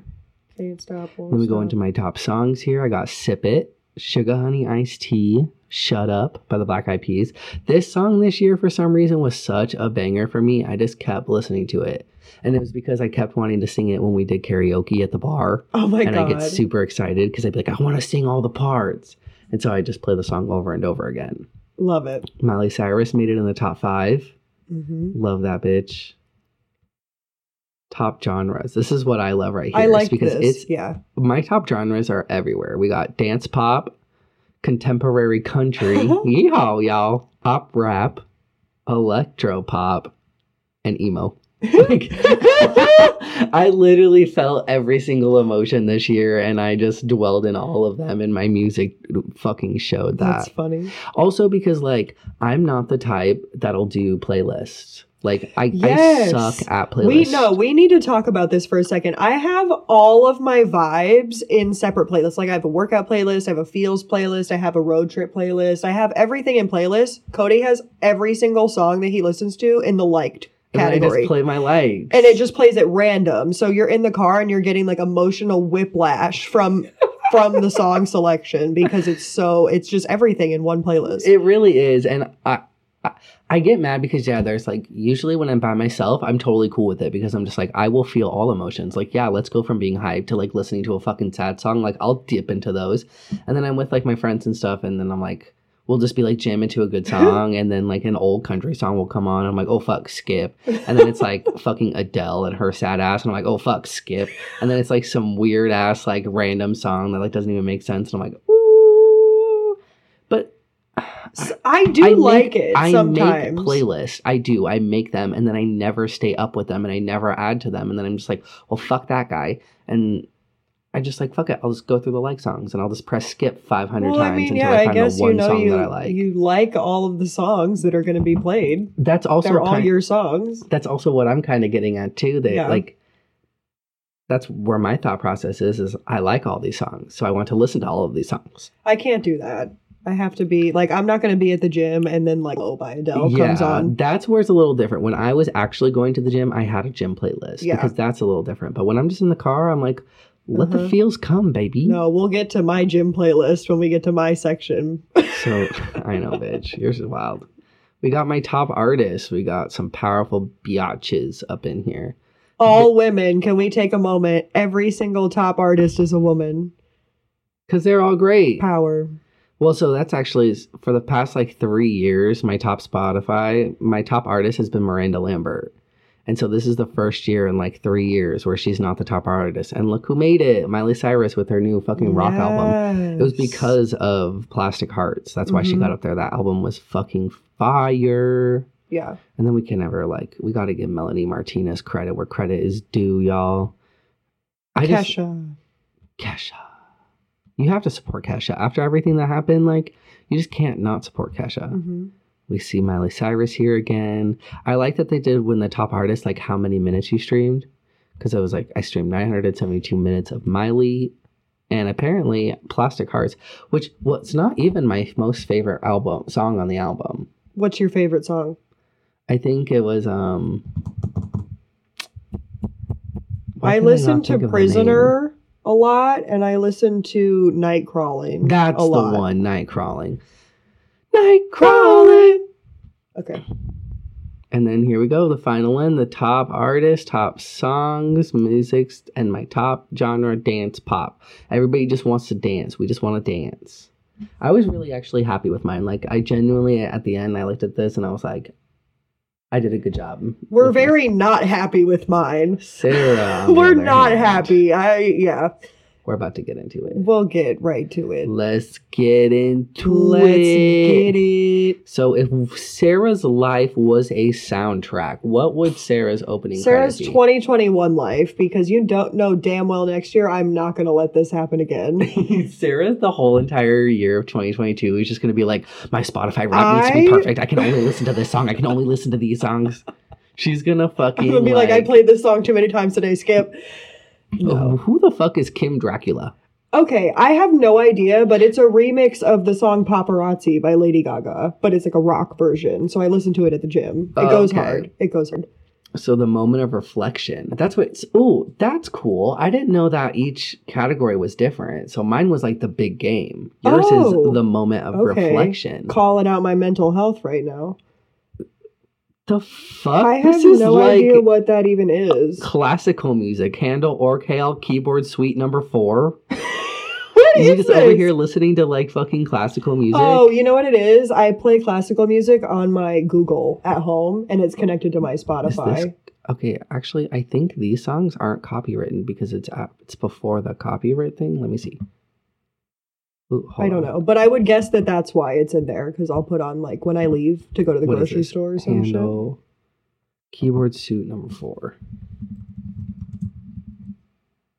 Can't stop. Let me go into my top songs here. I got Sip It, Sugar Honey Iced Tea, Shut Up by the Black Eyed Peas. This song this year, for some reason, was such a banger for me. I just kept listening to it. And it was because I kept wanting to sing it when we did karaoke at the bar. Oh, my God. And I get super excited because I'd be like, I want to sing all the parts. And so I just play the song over and over again. Love it. Miley Cyrus made it in the top 5. Mm-hmm. Love that bitch. Top genres. This is what I love right here. I like because this. It's, my top genres are everywhere. We got dance pop, contemporary country, yeehaw, y'all, pop rap, electro pop, and emo. Like, I literally felt every single emotion this year, and I just dwelled in all of them, and my music fucking showed that. That's funny. Also because, like, I'm not the type that'll do playlists. Like, I suck at playlists. We need to talk about this for a second. I have all of my vibes in separate playlists. Like, I have a workout playlist, I have a feels playlist, I have a road trip playlist. I have everything in playlists. Cody has every single song that he listens to in the liked category. I just play my legs. And it just plays at random. So you're in the car and you're getting like emotional whiplash from the song selection because it's just everything in one playlist. It really is. And I get mad because, there's like, usually when I'm by myself, I'm totally cool with it because I'm just like, I will feel all emotions. Like, yeah, let's go from being hyped to like listening to a fucking sad song. Like, I'll dip into those. And then I'm with like my friends and stuff. And then I'm like, we'll just be like jamming to a good song. And then like an old country song will come on. And I'm like, oh, fuck, skip. And then it's like fucking Adele and her sad ass. And I'm like, oh, fuck, skip. And then it's like some weird ass, like random song that like doesn't even make sense. And I'm like, ooh. But I make playlists. I do. I make them, and then I never stay up with them, and I never add to them, and then I'm just like, well, fuck that guy, and I just like, fuck it. I'll just go through the like songs, and I'll just press skip 500 times until I find the one song that I like. You like all of the songs that are going to be played. That's also all your songs. That's also what I'm kind of getting at too. That like, that's where my thought process is I like all these songs, so I want to listen to all of these songs. I can't do that. I have to be, like, I'm not going to be at the gym and then, like, "Oh" by Adele comes on. That's where it's a little different. When I was actually going to the gym, I had a gym playlist because that's a little different. But when I'm just in the car, I'm like, let the feels come, baby. No, we'll get to my gym playlist when we get to my section. So, I know, bitch. Yours is wild. We got my top artists. We got some powerful biatches up in here. All women. Can we take a moment? Every single top artist is a woman. Because they're all great. Power. Well, so that's actually, for the past like 3 years, my top artist has been Miranda Lambert. And so this is the first year in like 3 years where she's not the top artist. And look who made it. Miley Cyrus with her new fucking rock album. It was because of Plastic Hearts. That's why she got up there. That album was fucking fire. Yeah. And then we can never we got to give Melanie Martinez credit where credit is due, y'all. Kesha. You have to support Kesha. After everything that happened, you just can't not support Kesha. Mm-hmm. We see Miley Cyrus here again. I like that they did when the top artist, how many minutes you streamed. Because I streamed 972 minutes of Miley. And apparently Plastic Hearts, which was not even my most favorite song on the album. What's your favorite song? I think it was... I listened to Prisoner a lot. And I listened to Night Crawling. That's the one, Night Crawling. Night Crawling. Okay. And then here we go. The final one. The top artist, top songs, music, and my top genre, dance pop. Everybody just wants to dance. We just want to dance. I was really actually happy with mine. I genuinely, at the end, I looked at this and I was like, I did a good job. We're very not happy with mine. Sarah. We're not happy. We're about to get into it. We'll get right to it. Let's get into it. So if Sarah's life was a soundtrack, what would Sarah's opening be? Sarah's 2021 life, because you don't know damn well next year I'm not going to let this happen again. Sarah's the whole entire year of 2022 is just going to be like, my Spotify rap needs to be perfect. I can only listen to this song. I can only listen to these songs. She's going to fucking... I'm going to be I played this song too many times today, Skip. No. Who the fuck is Kim Dracula? Okay, I have no idea, but it's a remix of the song Paparazzi by Lady Gaga, but it's a rock version, so I listen to it at the gym. It goes hard. So the moment of reflection. That's what... Ooh, that's cool. I didn't know that each category was different. So mine was the big game. Yours is the moment of reflection. Calling out my mental health right now. The fuck? I have no idea what that even is. Classical music. Handel Orchale keyboard suite number 4. What is this? Over here listening to fucking classical music. Oh, you know what it is? I play classical music on my Google at home and it's connected to my Spotify. Okay, actually I think these songs aren't copywritten because it's before the copyright thing. Let me see. Ooh, I don't know, but I would guess that that's why it's in there, because I'll put on when I leave to go to the grocery store or some shit. Keyboard suit number 4.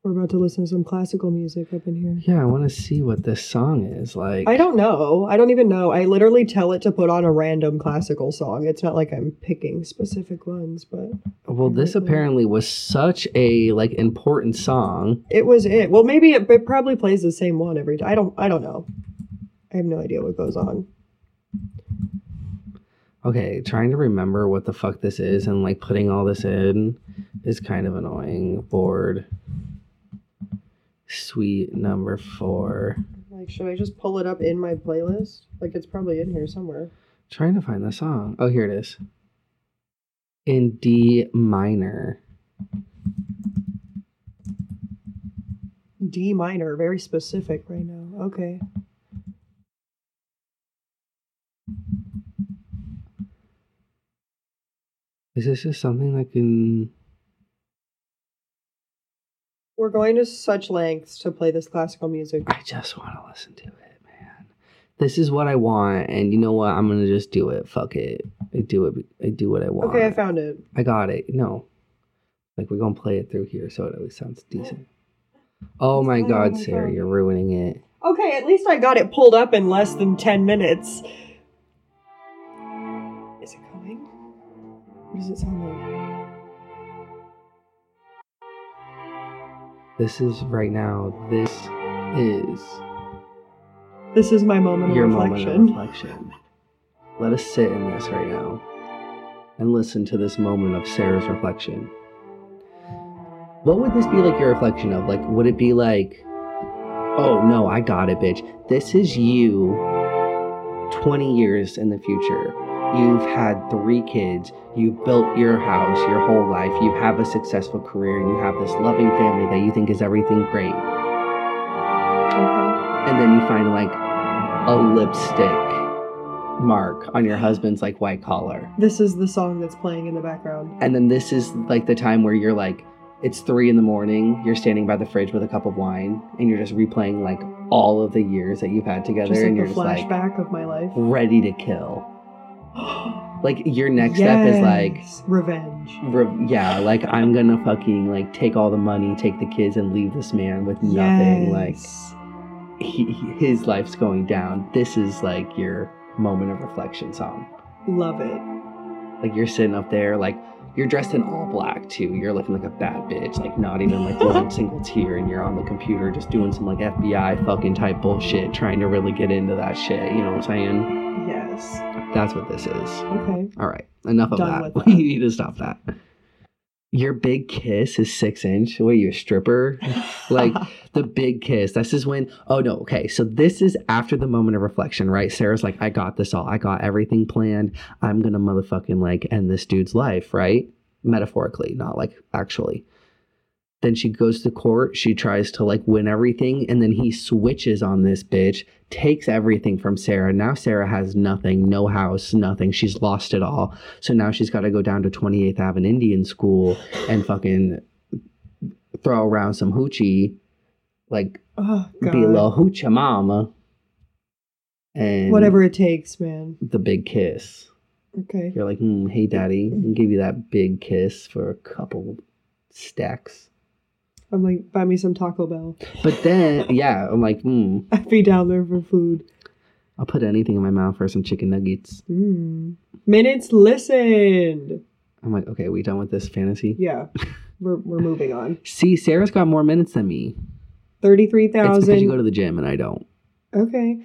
We're about to listen to some classical music up in here. Yeah, I want to see what this song is like. I don't know. I don't even know. I literally tell it to put on a random classical song. It's not like I'm picking specific ones, but... Well, this apparently was such a, important song. It was it. Well, maybe it probably plays the same one every time. I don't know. I have no idea what goes on. Okay, trying to remember what the fuck this is and, putting all this in is kind of annoying. Bored. Suite number 4. Should I just pull it up in my playlist? It's probably in here somewhere. Trying to find the song. Oh, here it is. In D minor. D minor, very specific right now. Okay. Is this just something that can... We're going to such lengths to play this classical music. I just want to listen to it, man. This is what I want, and you know what? I'm going to just do it. Fuck it. I do what I want. Okay, I found it. I got it. No. We're going to play it through here so it at least sounds decent. Oh my God, Sarah, you're ruining it. Okay, at least I got it pulled up in less than 10 minutes. Is it coming? What does it sound like? This is right now. This is my moment of reflection. Let us sit in this right now and listen to this moment of Sarah's reflection. What would this be your reflection of? Would it be oh no, I got it, bitch. This is you 20 years in the future. You've had 3 kids, you've built your house your whole life, you have a successful career, and you have this loving family that you think is everything great. Okay. And then you find like a lipstick mark on your husband's like white collar. This is the song that's playing in the background. And then this is like the time where you're like, it's 3 a.m, you're standing by the fridge with a cup of wine and you're just replaying like all of the years that you've had together. Just like, and you're just like, flashback of my life. Ready to kill. Like your next step is like revenge. Like I'm gonna fucking like take all the money, take the kids, and leave this man with nothing. Like his life's going down. This is like your moment of reflection song. Love it. Like you're sitting up there, like you're dressed in all black too. You're looking like a bad bitch, like not even like one single tear, and you're on the computer just doing some like FBI fucking type bullshit, trying to really get into that shit. You know what I'm saying? Yes. That's what this is. Okay. All right. Enough of that. We need to stop that. Your big kiss is 6-inch. Wait, you're a stripper? Like the big kiss. This is when, oh no. Okay. So this is after the moment of reflection, right? Sarah's like, I got this all. I got everything planned. I'm going to motherfucking like end this dude's life, right? Metaphorically, not like actually. Then she goes to court. She tries to like win everything. And then he switches on this bitch, takes everything from Sarah. Now Sarah has nothing, no house, nothing. She's lost it all. So now she's got to go down to 28th Avenue Indian School and fucking throw around some hoochie, like be a little hoochie mama. And whatever it takes, man. The big kiss. Okay. You're like, hey, daddy, I'll give you that big kiss for a couple stacks. I'm like, buy me some Taco Bell. But then, yeah, I'm like, I'd be down there for food. I'll put anything in my mouth for some chicken nuggets. Minutes listened. I'm like, okay, we done with this fantasy? Yeah, we're moving on. See, Sarah's got more minutes than me. 33,000. It's because you go to the gym and I don't. Okay.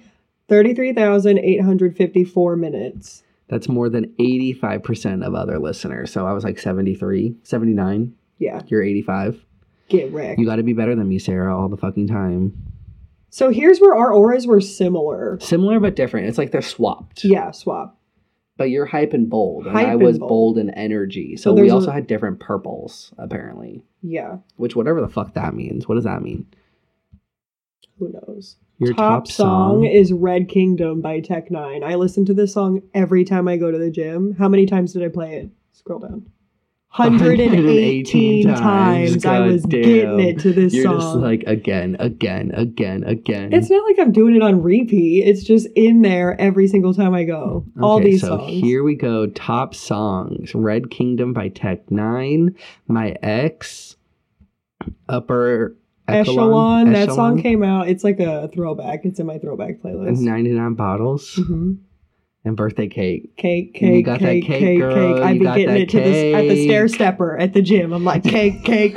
33,854 minutes. That's more than 85% of other listeners. So I was like 73, 79. Yeah. You're 85. Get wrecked. You got to be better than me, Sarah, all the fucking time. So here's where our auras were similar. Similar but different. It's like they're swapped. Yeah, swapped. But you're hype and bold. And I was bold and energy. So we also had different purples, apparently. Yeah. Which, whatever the fuck that means. What does that mean? Who knows? Your top song is Red Kingdom by Tech Nine. I listen to this song every time I go to the gym. How many times did I play it? Scroll down. 118 times. I was getting it to this song. You're just like, again. It's not like I'm doing it on repeat. It's just in there every single time I go. Okay, all these songs. Here we go. Top songs. Red Kingdom by Tech Nine. My Ex. Upper Echelon. That song came out. It's like a throwback. It's in my throwback playlist. 99 Bottles. Mm-hmm. And Birthday Cake. You got cake, girl. I've been getting it to this, at the stair stepper at the gym. I'm like, cake,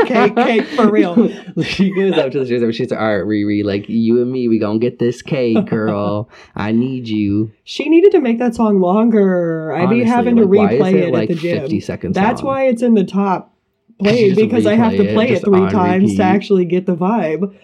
for real. She goes up to the stair stepper. She's like, all right, Riri, like, you and me, we gonna get this cake, girl. I need you. She needed to make that song longer. I'd be having to replay it at the gym. 50 seconds That's long. Why it's in the top play, because I have to play it 3 times repeat. To actually get the vibe.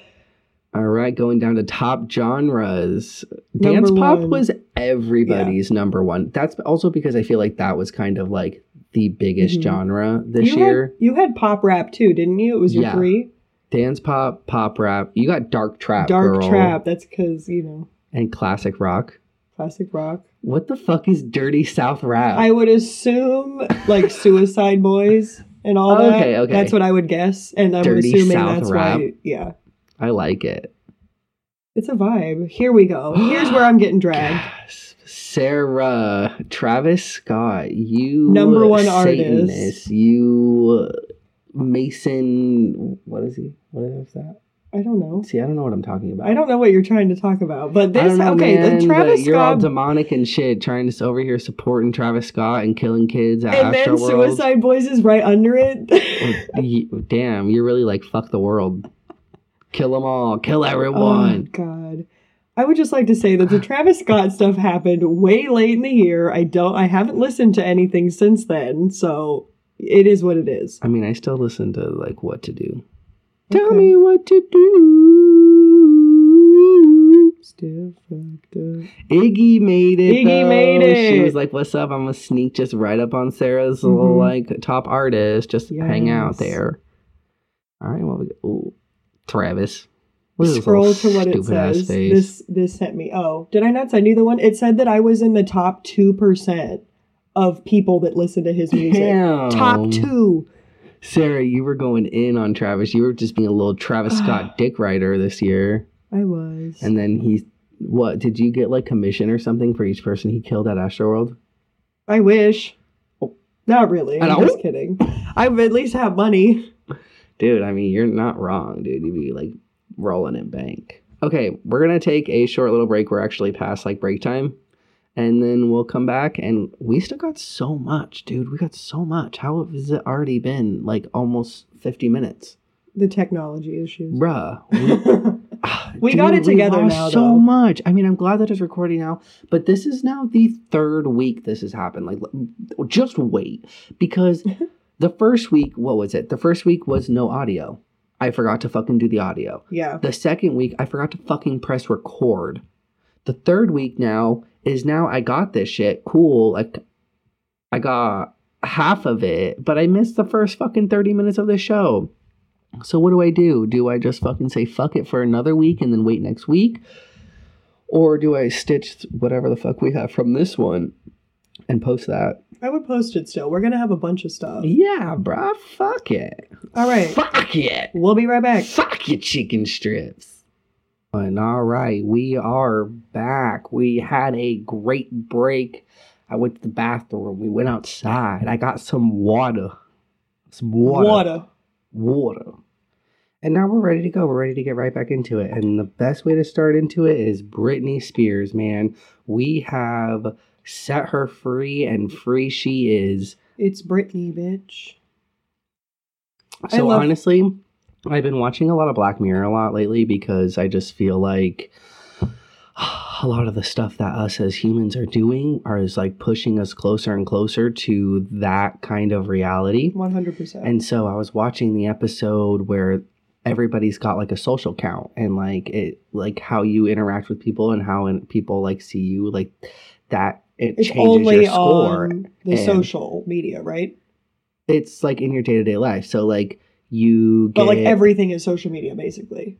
All right, going down to top genres. Dance pop was everybody's number one. That's also because I feel like that was kind of like the biggest genre this year. You had pop rap too, didn't you? It was your 3. Dance pop, pop rap. You got dark trap, Dark trap, that's because, you know. And classic rock. What the fuck is dirty South rap? I would assume like Suicide Boys and all that. Okay. That's what I would guess. And I'm dirty assuming South that's rap. Why, yeah. I like it. It's a vibe. Here we go. Here's where I'm getting dragged. Yes. Sarah, Travis Scott, you number one Satanist, artist. You Mason. What is he? What is that? I don't know. See, I don't know what I'm talking about. I don't know what you're trying to talk about. But this, know, okay, man, the Travis Scott. You're all demonic and shit, trying to over here supporting Travis Scott and killing kids at Astroworld. And then Suicide Boys is right under it. Damn, you're really like, fuck the world. Kill them all. Kill everyone. Oh, God. I would just like to say that the Travis Scott stuff happened way late in the year. I haven't listened to anything since then, so it is what it is. I mean, I still listen to, like, What to Do. Okay. Tell me what to do. Still fucked up. Iggy made it. She was like, what's up? I'm going to sneak just right up on Sarah's little, like, top artist. Just hang out there. All right, well, Travis. Scroll to what it says. This hit me. Oh, did I not send you the one? It said that I was in the top 2% of people that listen to his music. Damn. Top 2. Sarah, you were going in on Travis. You were just being a little Travis Scott dick rider this year. I was. And then what? Did you get like commission or something for each person he killed at Astroworld? I wish. Oh. Not really. I'm just kidding. I would at least have money. Dude, I mean, you're not wrong, dude. You'd be like rolling in bank. Okay, we're going to take a short little break. We're actually past like break time. And then we'll come back, and we still got so much, dude. We got so much. How has it already been like almost 50 minutes? The technology issues. Bruh. We dude, got it together now, so though. Much. I mean, I'm glad that it's recording now, but this is now the third week this has happened. Like, just wait. Because the first week, what was it? The first week was no audio. I forgot to fucking do the audio. Yeah. The second week, I forgot to fucking press record. The third week now I got this shit. Cool. Like, I got half of it, but I missed the first fucking 30 minutes of the show. So what do I do? Do I just fucking say fuck it for another week and then wait next week? Or do I stitch whatever the fuck we have from this one and post that? I would post it still. We're going to have a bunch of stuff. Yeah, bruh. Fuck it. All right. Fuck it. We'll be right back. Fuck your chicken strips. All right, we are back. We had a great break. I went to the bathroom. We went outside. I got some water. Water. And now we're ready to go. We're ready to get right back into it. And the best way to start into it is Britney Spears, man. We have set her free, and free she is. It's Britney, bitch. So honestly, I've been watching a lot of Black Mirror lately because I just feel like a lot of the stuff that us as humans are doing is like pushing us closer and closer to that kind of reality. 100%. And so I was watching the episode where everybody's got like a social count and like it, like how you interact with people and how people like see you, like that it changes your score. It's only on the social media, right? It's like in your day-to-day life. So like, but like everything is social media basically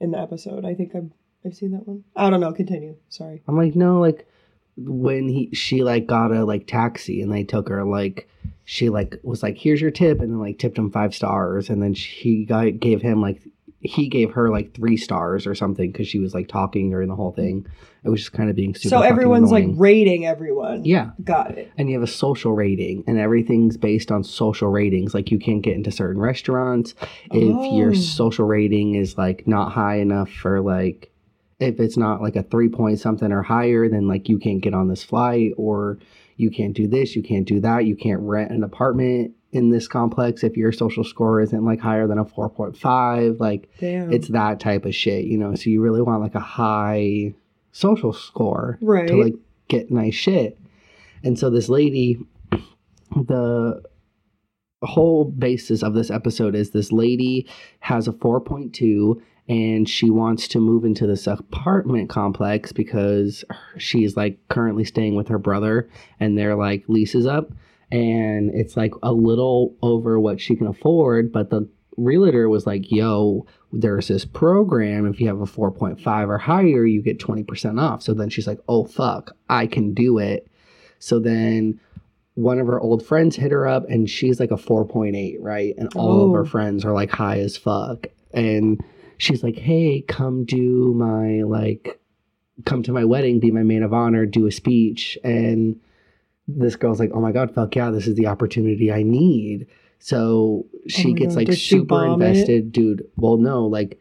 in the episode. I think I've seen that one. I don't know. Continue. Sorry. I'm like, no, like when she like got a like taxi and they took her, like she like was like, here's your tip, and then like tipped him 5 stars, and then he gave her like 3 stars or something because she was like talking during the whole thing. It was just kind of being super. So everyone's like rating everyone. Yeah. Got it. And you have a social rating, and everything's based on social ratings. Like you can't get into certain restaurants if your social rating is like not high enough for like, if it's not like a 3 point something or higher, then like you can't get on this flight, or you can't do this, you can't do that, you can't rent an apartment in this complex if your social score isn't like higher than a 4.5. like, damn. It's that type of shit, you know. So you really want like a high social score, right, to like get nice shit. And so this lady, the whole basis of this episode is this lady has a 4.2 and she wants to move into this apartment complex because she's like currently staying with her brother and their like lease is up. And it's like a little over what she can afford, but the realtor was like, yo, there's this program. If you have a 4.5 or higher, you get 20% off. So then she's like, oh, fuck, I can do it. So then one of her old friends hit her up and she's like a 4.8, right? And all of her friends are like high as fuck. And she's like, hey, come to my wedding, be my maid of honor, do a speech. And this girl's like, oh my God, fuck yeah, this is the opportunity I need. So she gets like super invested, dude. Well, no, like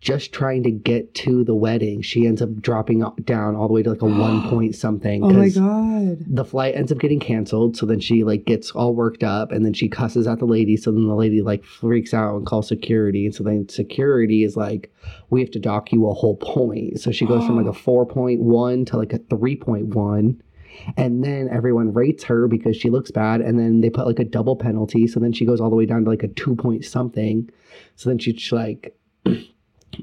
just trying to get to the wedding, she ends up dropping down all the way to like a 1 point something. Oh my God. The flight ends up getting canceled. So then she like gets all worked up and then she cusses at the lady. So then the lady like freaks out and calls security. And so then security is like, we have to dock you a whole point. So she goes from like a 4.1 to like a 3.1. And then everyone rates her because she looks bad. And then they put like a double penalty. So then she goes all the way down to like a 2 point something. So then she's like,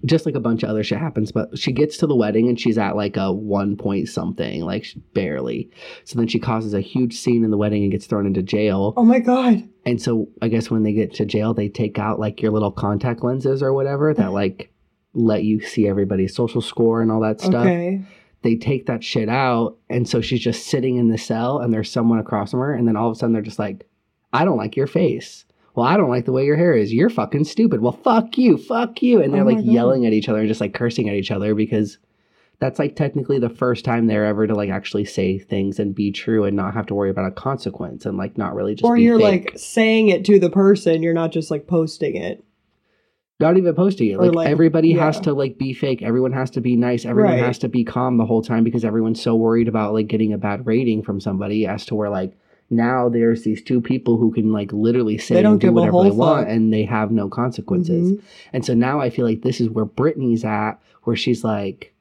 just like a bunch of other shit happens. But she gets to the wedding and she's at like a 1 point something, like barely. So then she causes a huge scene in the wedding and gets thrown into jail. Oh my God. And so I guess when they get to jail, they take out like your little contact lenses or whatever that like let you see everybody's social score and all that stuff. Okay. They take that shit out, and so she's just sitting in the cell, and there's someone across from her, and then all of a sudden they're just like, I don't like your face. Well, I don't like the way your hair is. You're fucking stupid. Well, fuck you. Fuck you. And they're yelling at each other and just like cursing at each other, because that's like technically the first time they're ever to like actually say things and be true and not have to worry about a consequence and like not really just or be you're fake. Like saying it to the person. You're not just like posting it. Not even posting it. Like everybody has to like be fake. Everyone has to be nice. Everyone has to be calm the whole time because everyone's so worried about like getting a bad rating from somebody as to where like. Now there's these two people who can like literally say and do whatever they want and they have no consequences. Mm-hmm. And so now I feel like this is where Britney's at, where she's like,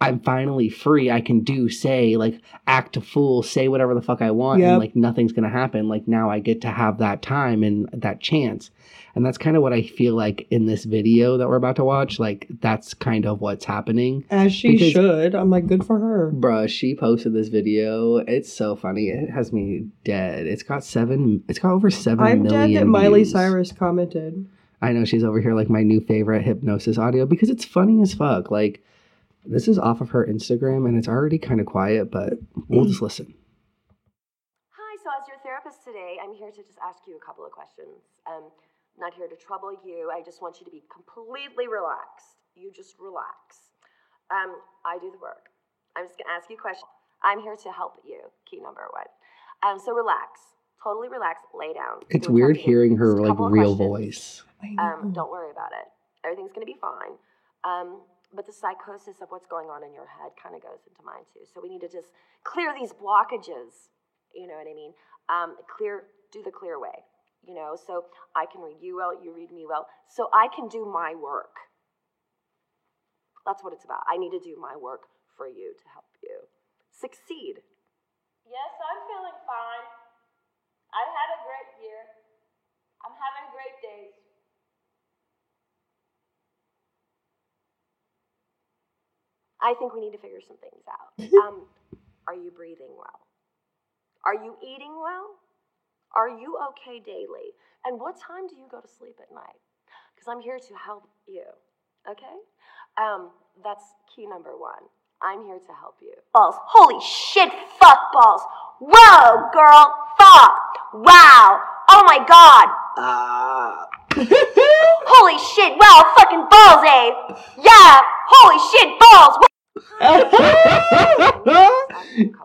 I'm finally free. I can do, say, like act a fool, say whatever the fuck I want. Yep. And like nothing's going to happen. Like now I get to have that time and that chance. And that's kind of what I feel like in this video that we're about to watch. Like that's kind of what's happening. As she should. I'm like, good for her. Bruh, she posted this video. It's so funny. It has me dead. It's got over 7 million I'm dead that Miley Cyrus commented. I know, she's over here like my new favorite hypnosis audio because it's funny as fuck. Like. This is off of her Instagram, and it's already kind of quiet, but we'll just listen. Hi, so as your therapist today, I'm here to just ask you a couple of questions. I'm not here to trouble you. I just want you to be completely relaxed. You just relax. I do the work. I'm just going to ask you questions. I'm here to help you, key number one. So relax. Totally relax. Lay down. It's weird hearing her, like, real voice. Don't worry about it. Everything's going to be fine. But the psychosis of what's going on in your head kind of goes into mine too. So we need to just clear these blockages. You know what I mean? Do the clear way. You know, so I can read you well, you read me well. So I can do my work. That's what it's about. I need to do my work for you to help you succeed. Yes, I'm feeling fine. I've had a great year. I'm having great days. I think we need to figure some things out. Are you breathing well? Are you eating well? Are you okay daily? And what time do you go to sleep at night? Because I'm here to help you, okay? That's key number one. I'm here to help you. Balls. Holy shit, fuck balls. Whoa, girl, fuck. Wow. Oh, my God. Holy shit, wow, fucking balls, eh? Yeah, holy shit, balls.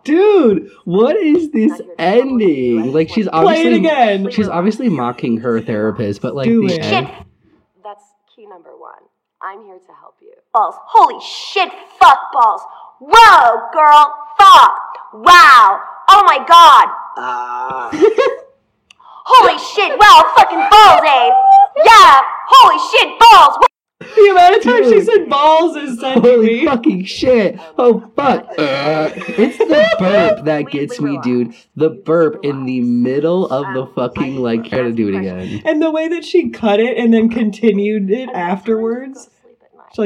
Dude, what is this ending? Like she's obviously play it again. She's obviously mocking her therapist, but like the end. That's key number one. I'm here to help you. Balls. Holy shit, fuck balls. Whoa, girl, fuck. Wow. Oh my God. Holy shit, wow, fucking balls, eh? Yeah, holy shit, balls. The amount of times she said balls is sending holy me. Fucking shit. Oh, fuck. It's the burp that gets me, dude. The burp in the middle of the fucking, like, gotta do it again. And the way that she cut it and then continued it afterwards.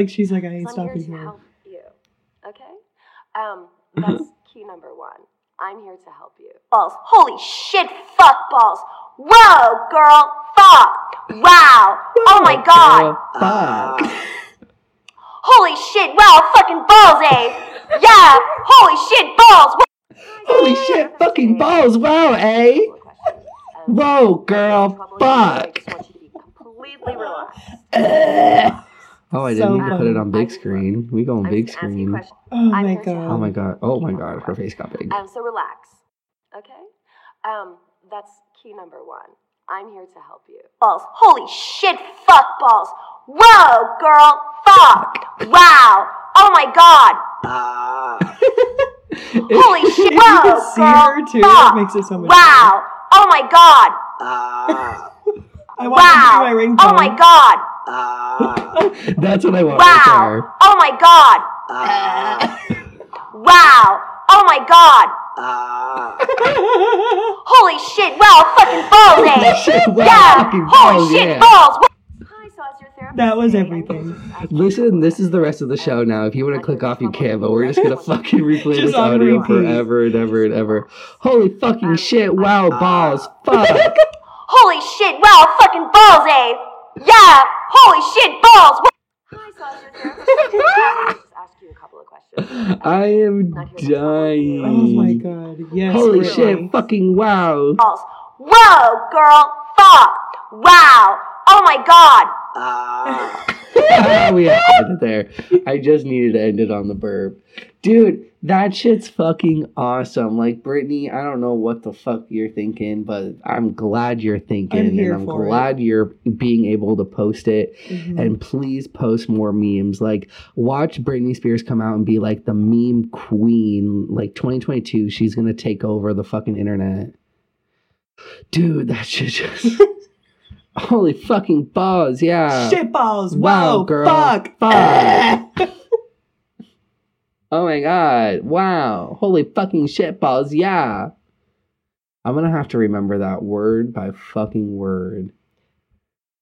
She's like, I ain't stopping here. Okay? That's key number one. I'm here to help you. Balls. Holy shit, fuck balls. Whoa, girl, fuck. Wow. Oh, my God. Fuck. Holy shit, wow, fucking balls, eh? Yeah, holy shit, balls. Holy shit, fucking balls, wow, eh? Whoa, girl, fuck. Oh, I didn't even put it on big screen. We go on big screen. Oh my god. Oh my god, her face got big. So relax. Okay? That's key number one. I'm here to help you. Balls. Holy shit, fuck balls. Whoa, girl, fuck. Wow. Oh my god. Holy shit, whoa, girl, fuck. It makes it so much wow. Fun. Oh my god. I want to do my ringtone. Oh my god. That's what I want. Wow. Oh my god. Wow. Oh my god. Holy shit, wow, fucking balls, eh? Wow, yeah. Fucking holy balls, shit, yeah. Balls. Hi, so as your therapist. That was everything. Listen, this is the rest of the show now. If you want to click off, you can, but we're just going to fucking replay this audio forever and ever and ever. Holy fucking shit, wow, balls, fuck. Holy shit, wow, fucking balls, eh? Yeah, holy shit, balls. Hi, Sasha. I'll just ask you a couple of questions. I am dying. Oh my god. Yes. Holy really. Shit. Fucking wow. False. Whoa, girl. Fuck. Wow. Oh my god. We have to end it there. I just needed to end it on the burp. Dude, that shit's fucking awesome. Like, Britney, I don't know what the fuck you're thinking, but I'm glad you're thinking. I'm glad you're being able to post it. Mm-hmm. And please post more memes. Like, watch Britney Spears come out and be like the meme queen. Like, 2022, she's going to take over the fucking internet. Dude, that shit just... Holy fucking balls, yeah. Shit balls. Wow, whoa, girl. Fuck. Oh my god. Wow. Holy fucking shit balls, yeah. I'm going to have to remember that word by fucking word.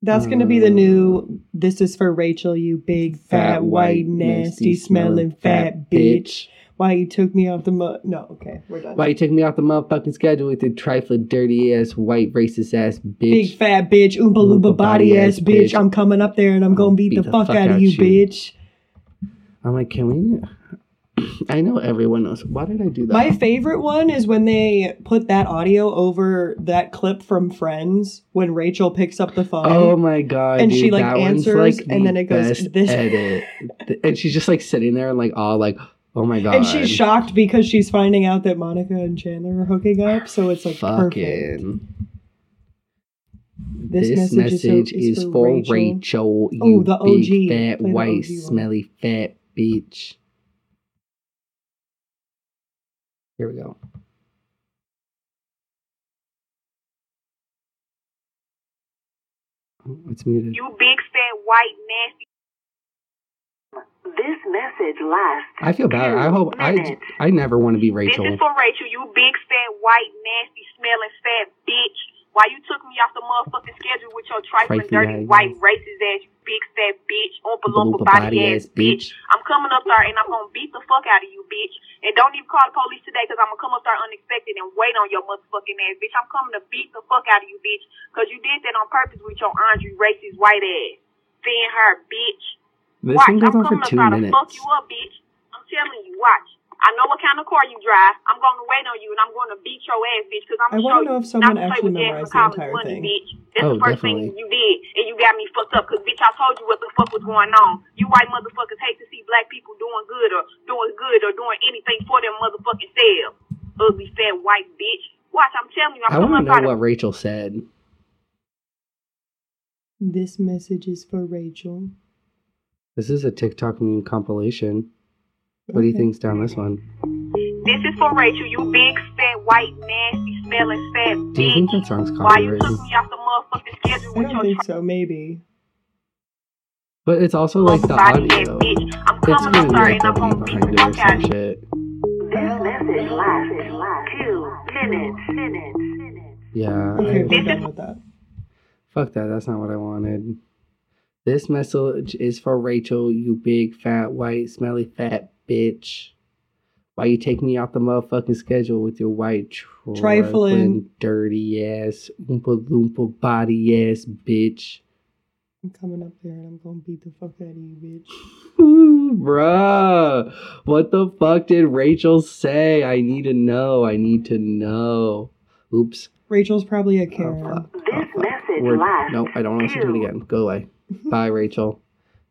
That's going to be the new, this is for Rachel, you big, fat, white, nasty, smelling fat bitch. Why you took me off the we're done. Why you took me off the motherfucking schedule with your trifling dirty ass white racist ass bitch. Big fat bitch, oompa loompa body ass bitch. I'm coming up there and I'm gonna beat the fuck out of you, bitch. I'm like, can we? I know everyone knows. Why did I do that? My favorite one is when they put that audio over that clip from Friends when Rachel picks up the phone. Oh my god! And dude, she like answers, like, and then it goes this edit, and she's just like sitting there and like all like. Oh my god. And she's shocked because she's finding out that Monica and Chandler are hooking up, so it's like perfect. This message is for Rachel, you big, fat, white, smelly, fat bitch. Here we go. Oh, it's muted. You big, fat, white, nasty. This message lasts. I feel bad. I hope I never want to be Rachel. This is for Rachel, you big, fat, white, nasty, smelling, fat bitch. Why you took me off the motherfucking schedule with your trifling, dirty, white, racist ass, you big, fat bitch, oompa loompa body ass bitch. I'm coming up there and I'm gonna beat the fuck out of you, bitch. And don't even call the police today because I'm gonna come up there unexpected and wait on your motherfucking ass, bitch. I'm coming to beat the fuck out of you, bitch, because you did that on purpose with your Andre racist white ass. Seeing her, bitch. This thing goes on for 2 minutes. Fuck you up, bitch. I'm telling you, watch. I know what kind of car you drive. I'm going to wait on you, and I'm going to beat your ass, bitch, because I'm going to show you. I want to know if someone actually memorized the entire thing. Bitch. That's the first thing you did, and you got me fucked up, because, bitch, I told you what the fuck was going on. You white motherfuckers hate to see black people doing good or doing anything for their motherfucking self. Ugly, fat, white bitch. Watch, I'm telling you. I want to know what Rachel said. This message is for Rachel. This is a TikTok meme compilation. What do you think's down this one? This is for Rachel, you big, fat, white, nasty, smelling, fat bitch. Do you think that song's copyrighted? Why you took me off the motherfucking schedule with your... I don't think so, maybe. But it's also like the audio. I'm coming up there and I'm going to beat the fuck out of you. This message lasts 2 minutes. Yeah. Okay, we're done with that. Fuck that, that's not what I wanted. This message is for Rachel, you big, fat, white, smelly, fat bitch. Why you take me off the motherfucking schedule with your white, trifling, dirty ass, oompa loompa body ass bitch. I'm coming up there and I'm going to beat the fuck out of you, bitch. Bruh, what the fuck did Rachel say? I need to know. Oops. Rachel's probably a Karen. Nope, I don't want to listen to it again. Go away. Bye, Rachel.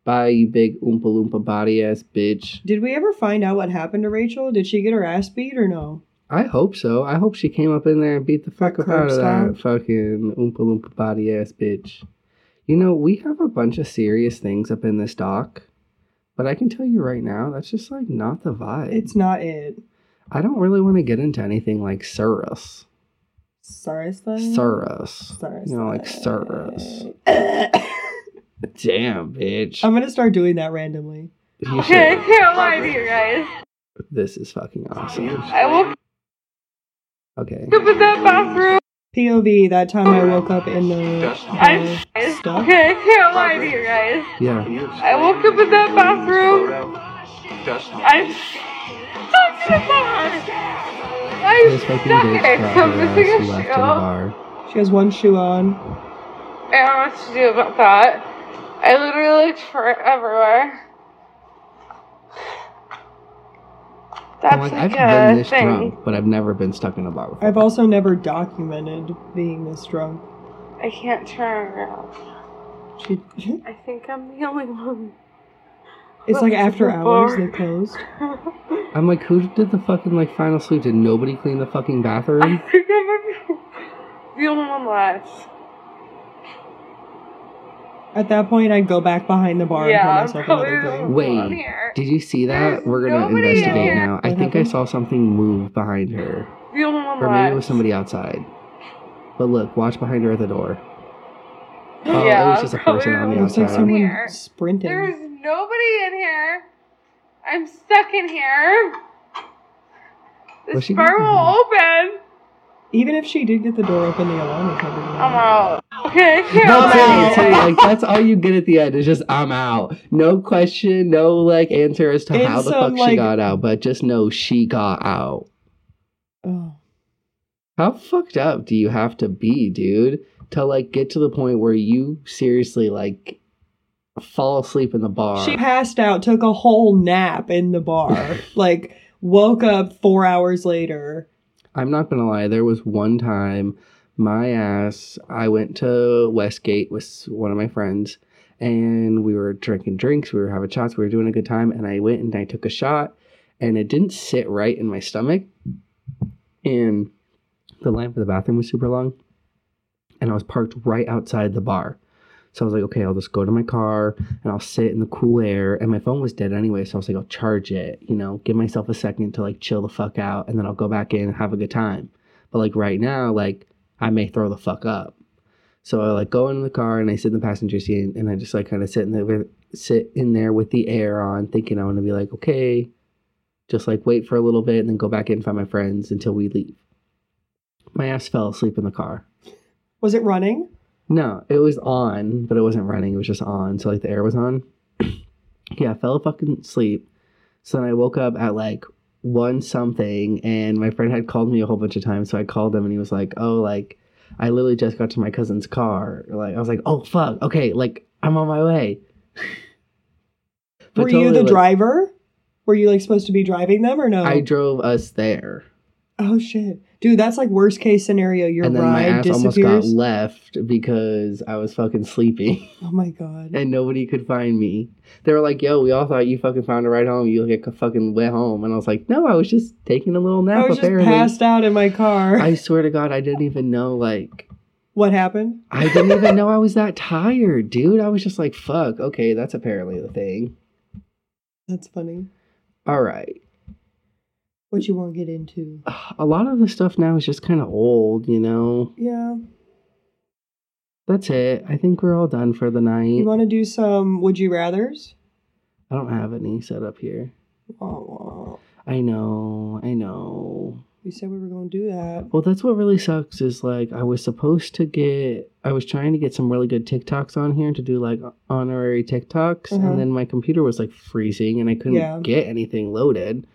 Bye, you big oompa loompa body ass bitch. Did we ever find out what happened to Rachel? Did she get her ass beat or no? I hope so. I hope she came up in there and beat the fuck up out of that fucking oompa loompa body ass bitch. You know, we have a bunch of serious things up in this doc, but I can tell you right now, that's just like not the vibe. It's not it. I don't really want to get into anything like Cyrus. Cyrus. You know, like Cyrus. Damn, bitch. I'm gonna start doing that randomly. I can't lie to you guys. This is fucking awesome. I woke up in that bathroom. POV, that time I woke up in the stuff. Okay, I can't lie to you guys. Yeah. I woke up in that bathroom. I'm stuck in the bar. I'm stuck. I'm missing a shoe. She has one shoe on. I don't know what to do about that. I literally looked for it everywhere. That's like, I've been this thing. Drunk, but I've never been stuck in a bar before. I've also never documented being this drunk. I can't turn around. I think I'm the only one. It's like after hours they closed. I'm like, who did the fucking like final sleep? Did nobody clean the fucking bathroom? I think I'm the only one left. At that point, I'd go back behind the bar and put myself another drink. Wait, did you see that? We're going to investigate now. I think I saw something move behind her. The only one or maybe it was somebody outside. But look, watch behind her at the door. Oh, yeah, it was just a person on the outside. It's like someone sprinting. There's nobody in here. I'm stuck in here. This bar will open. Even if she did get the door open, the alarm would cover me. I'm out. Okay, I'm out. Like, that's all you get at the end is just, I'm out. No question, no, like, answer as to how the fuck she got out, but just know she got out. Oh. How fucked up do you have to be, dude, to, like, get to the point where you seriously, like, fall asleep in the bar? She passed out, took a whole nap in the bar, like, woke up 4 hours later. I'm not going to lie. There was one time I went to Westgate with one of my friends and we were drinking drinks. We were having shots. We were doing a good time. And I went and I took a shot and it didn't sit right in my stomach. And the line for the bathroom was super long. And I was parked right outside the bar. So I was like, okay, I'll just go to my car and I'll sit in the cool air. And my phone was dead anyway. So I was like, I'll charge it, you know, give myself a second to like chill the fuck out. And then I'll go back in and have a good time. But like right now, like I may throw the fuck up. So I like go into the car and I sit in the passenger seat and I just like kind of sit in there with the air on, thinking I want to be like, okay, just like wait for a little bit and then go back in and find my friends until we leave. My ass fell asleep in the car. Was it running? No, it was on, but it wasn't running. It was just on. So, like, the air was on. Yeah, I fell fucking asleep. So then I woke up at, like, 1-something, and my friend had called me a whole bunch of times. So I called him, and he was like, oh, like, I literally just got to my cousin's car. Like, I was like, oh, fuck. Okay, like, I'm on my way. Were you the driver? Were you, like, supposed to be driving them or no? I drove us there. Oh, shit. Dude, that's like worst case scenario. Your ride disappears. And then my ass almost got left because I was fucking sleepy. Oh my God. And nobody could find me. They were like, yo, we all thought you fucking found a ride home. You fucking went home. And I was like, no, I was just taking a little nap. I was just passed out in my car. I swear to God, I didn't even know like. What happened? I didn't even know I was that tired, dude. I was just like, fuck. Okay, that's apparently the thing. That's funny. All right. What you want to get into? A lot of the stuff now is just kind of old, you know? Yeah. That's it. I think we're all done for the night. You want to do some Would You Rathers? I don't have any set up here. Oh. I know. We said we were going to do that. Well, that's what really sucks is like I was trying to get some really good TikToks on here to do like honorary TikToks. Uh-huh. And then my computer was like freezing and I couldn't get anything loaded.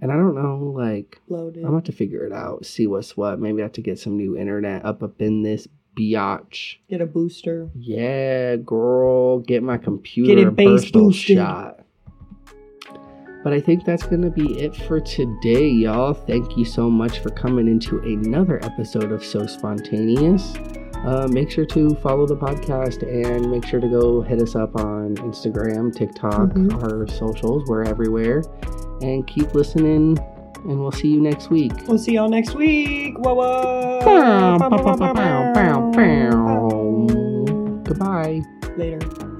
And I don't know, like, loaded. I'm going to have to figure it out, see what's what. Maybe I have to get some new internet up in this biatch. Get a booster. Yeah, girl. Get my computer get a personal shot. But I think that's going to be it for today, y'all. Thank you so much for coming into another episode of So Spontaneous. Make sure to follow the podcast and make sure to go hit us up on Instagram, TikTok, our socials. We're everywhere. And keep listening, and we'll see you next week. We'll see y'all next week. Whoa. Goodbye. Later.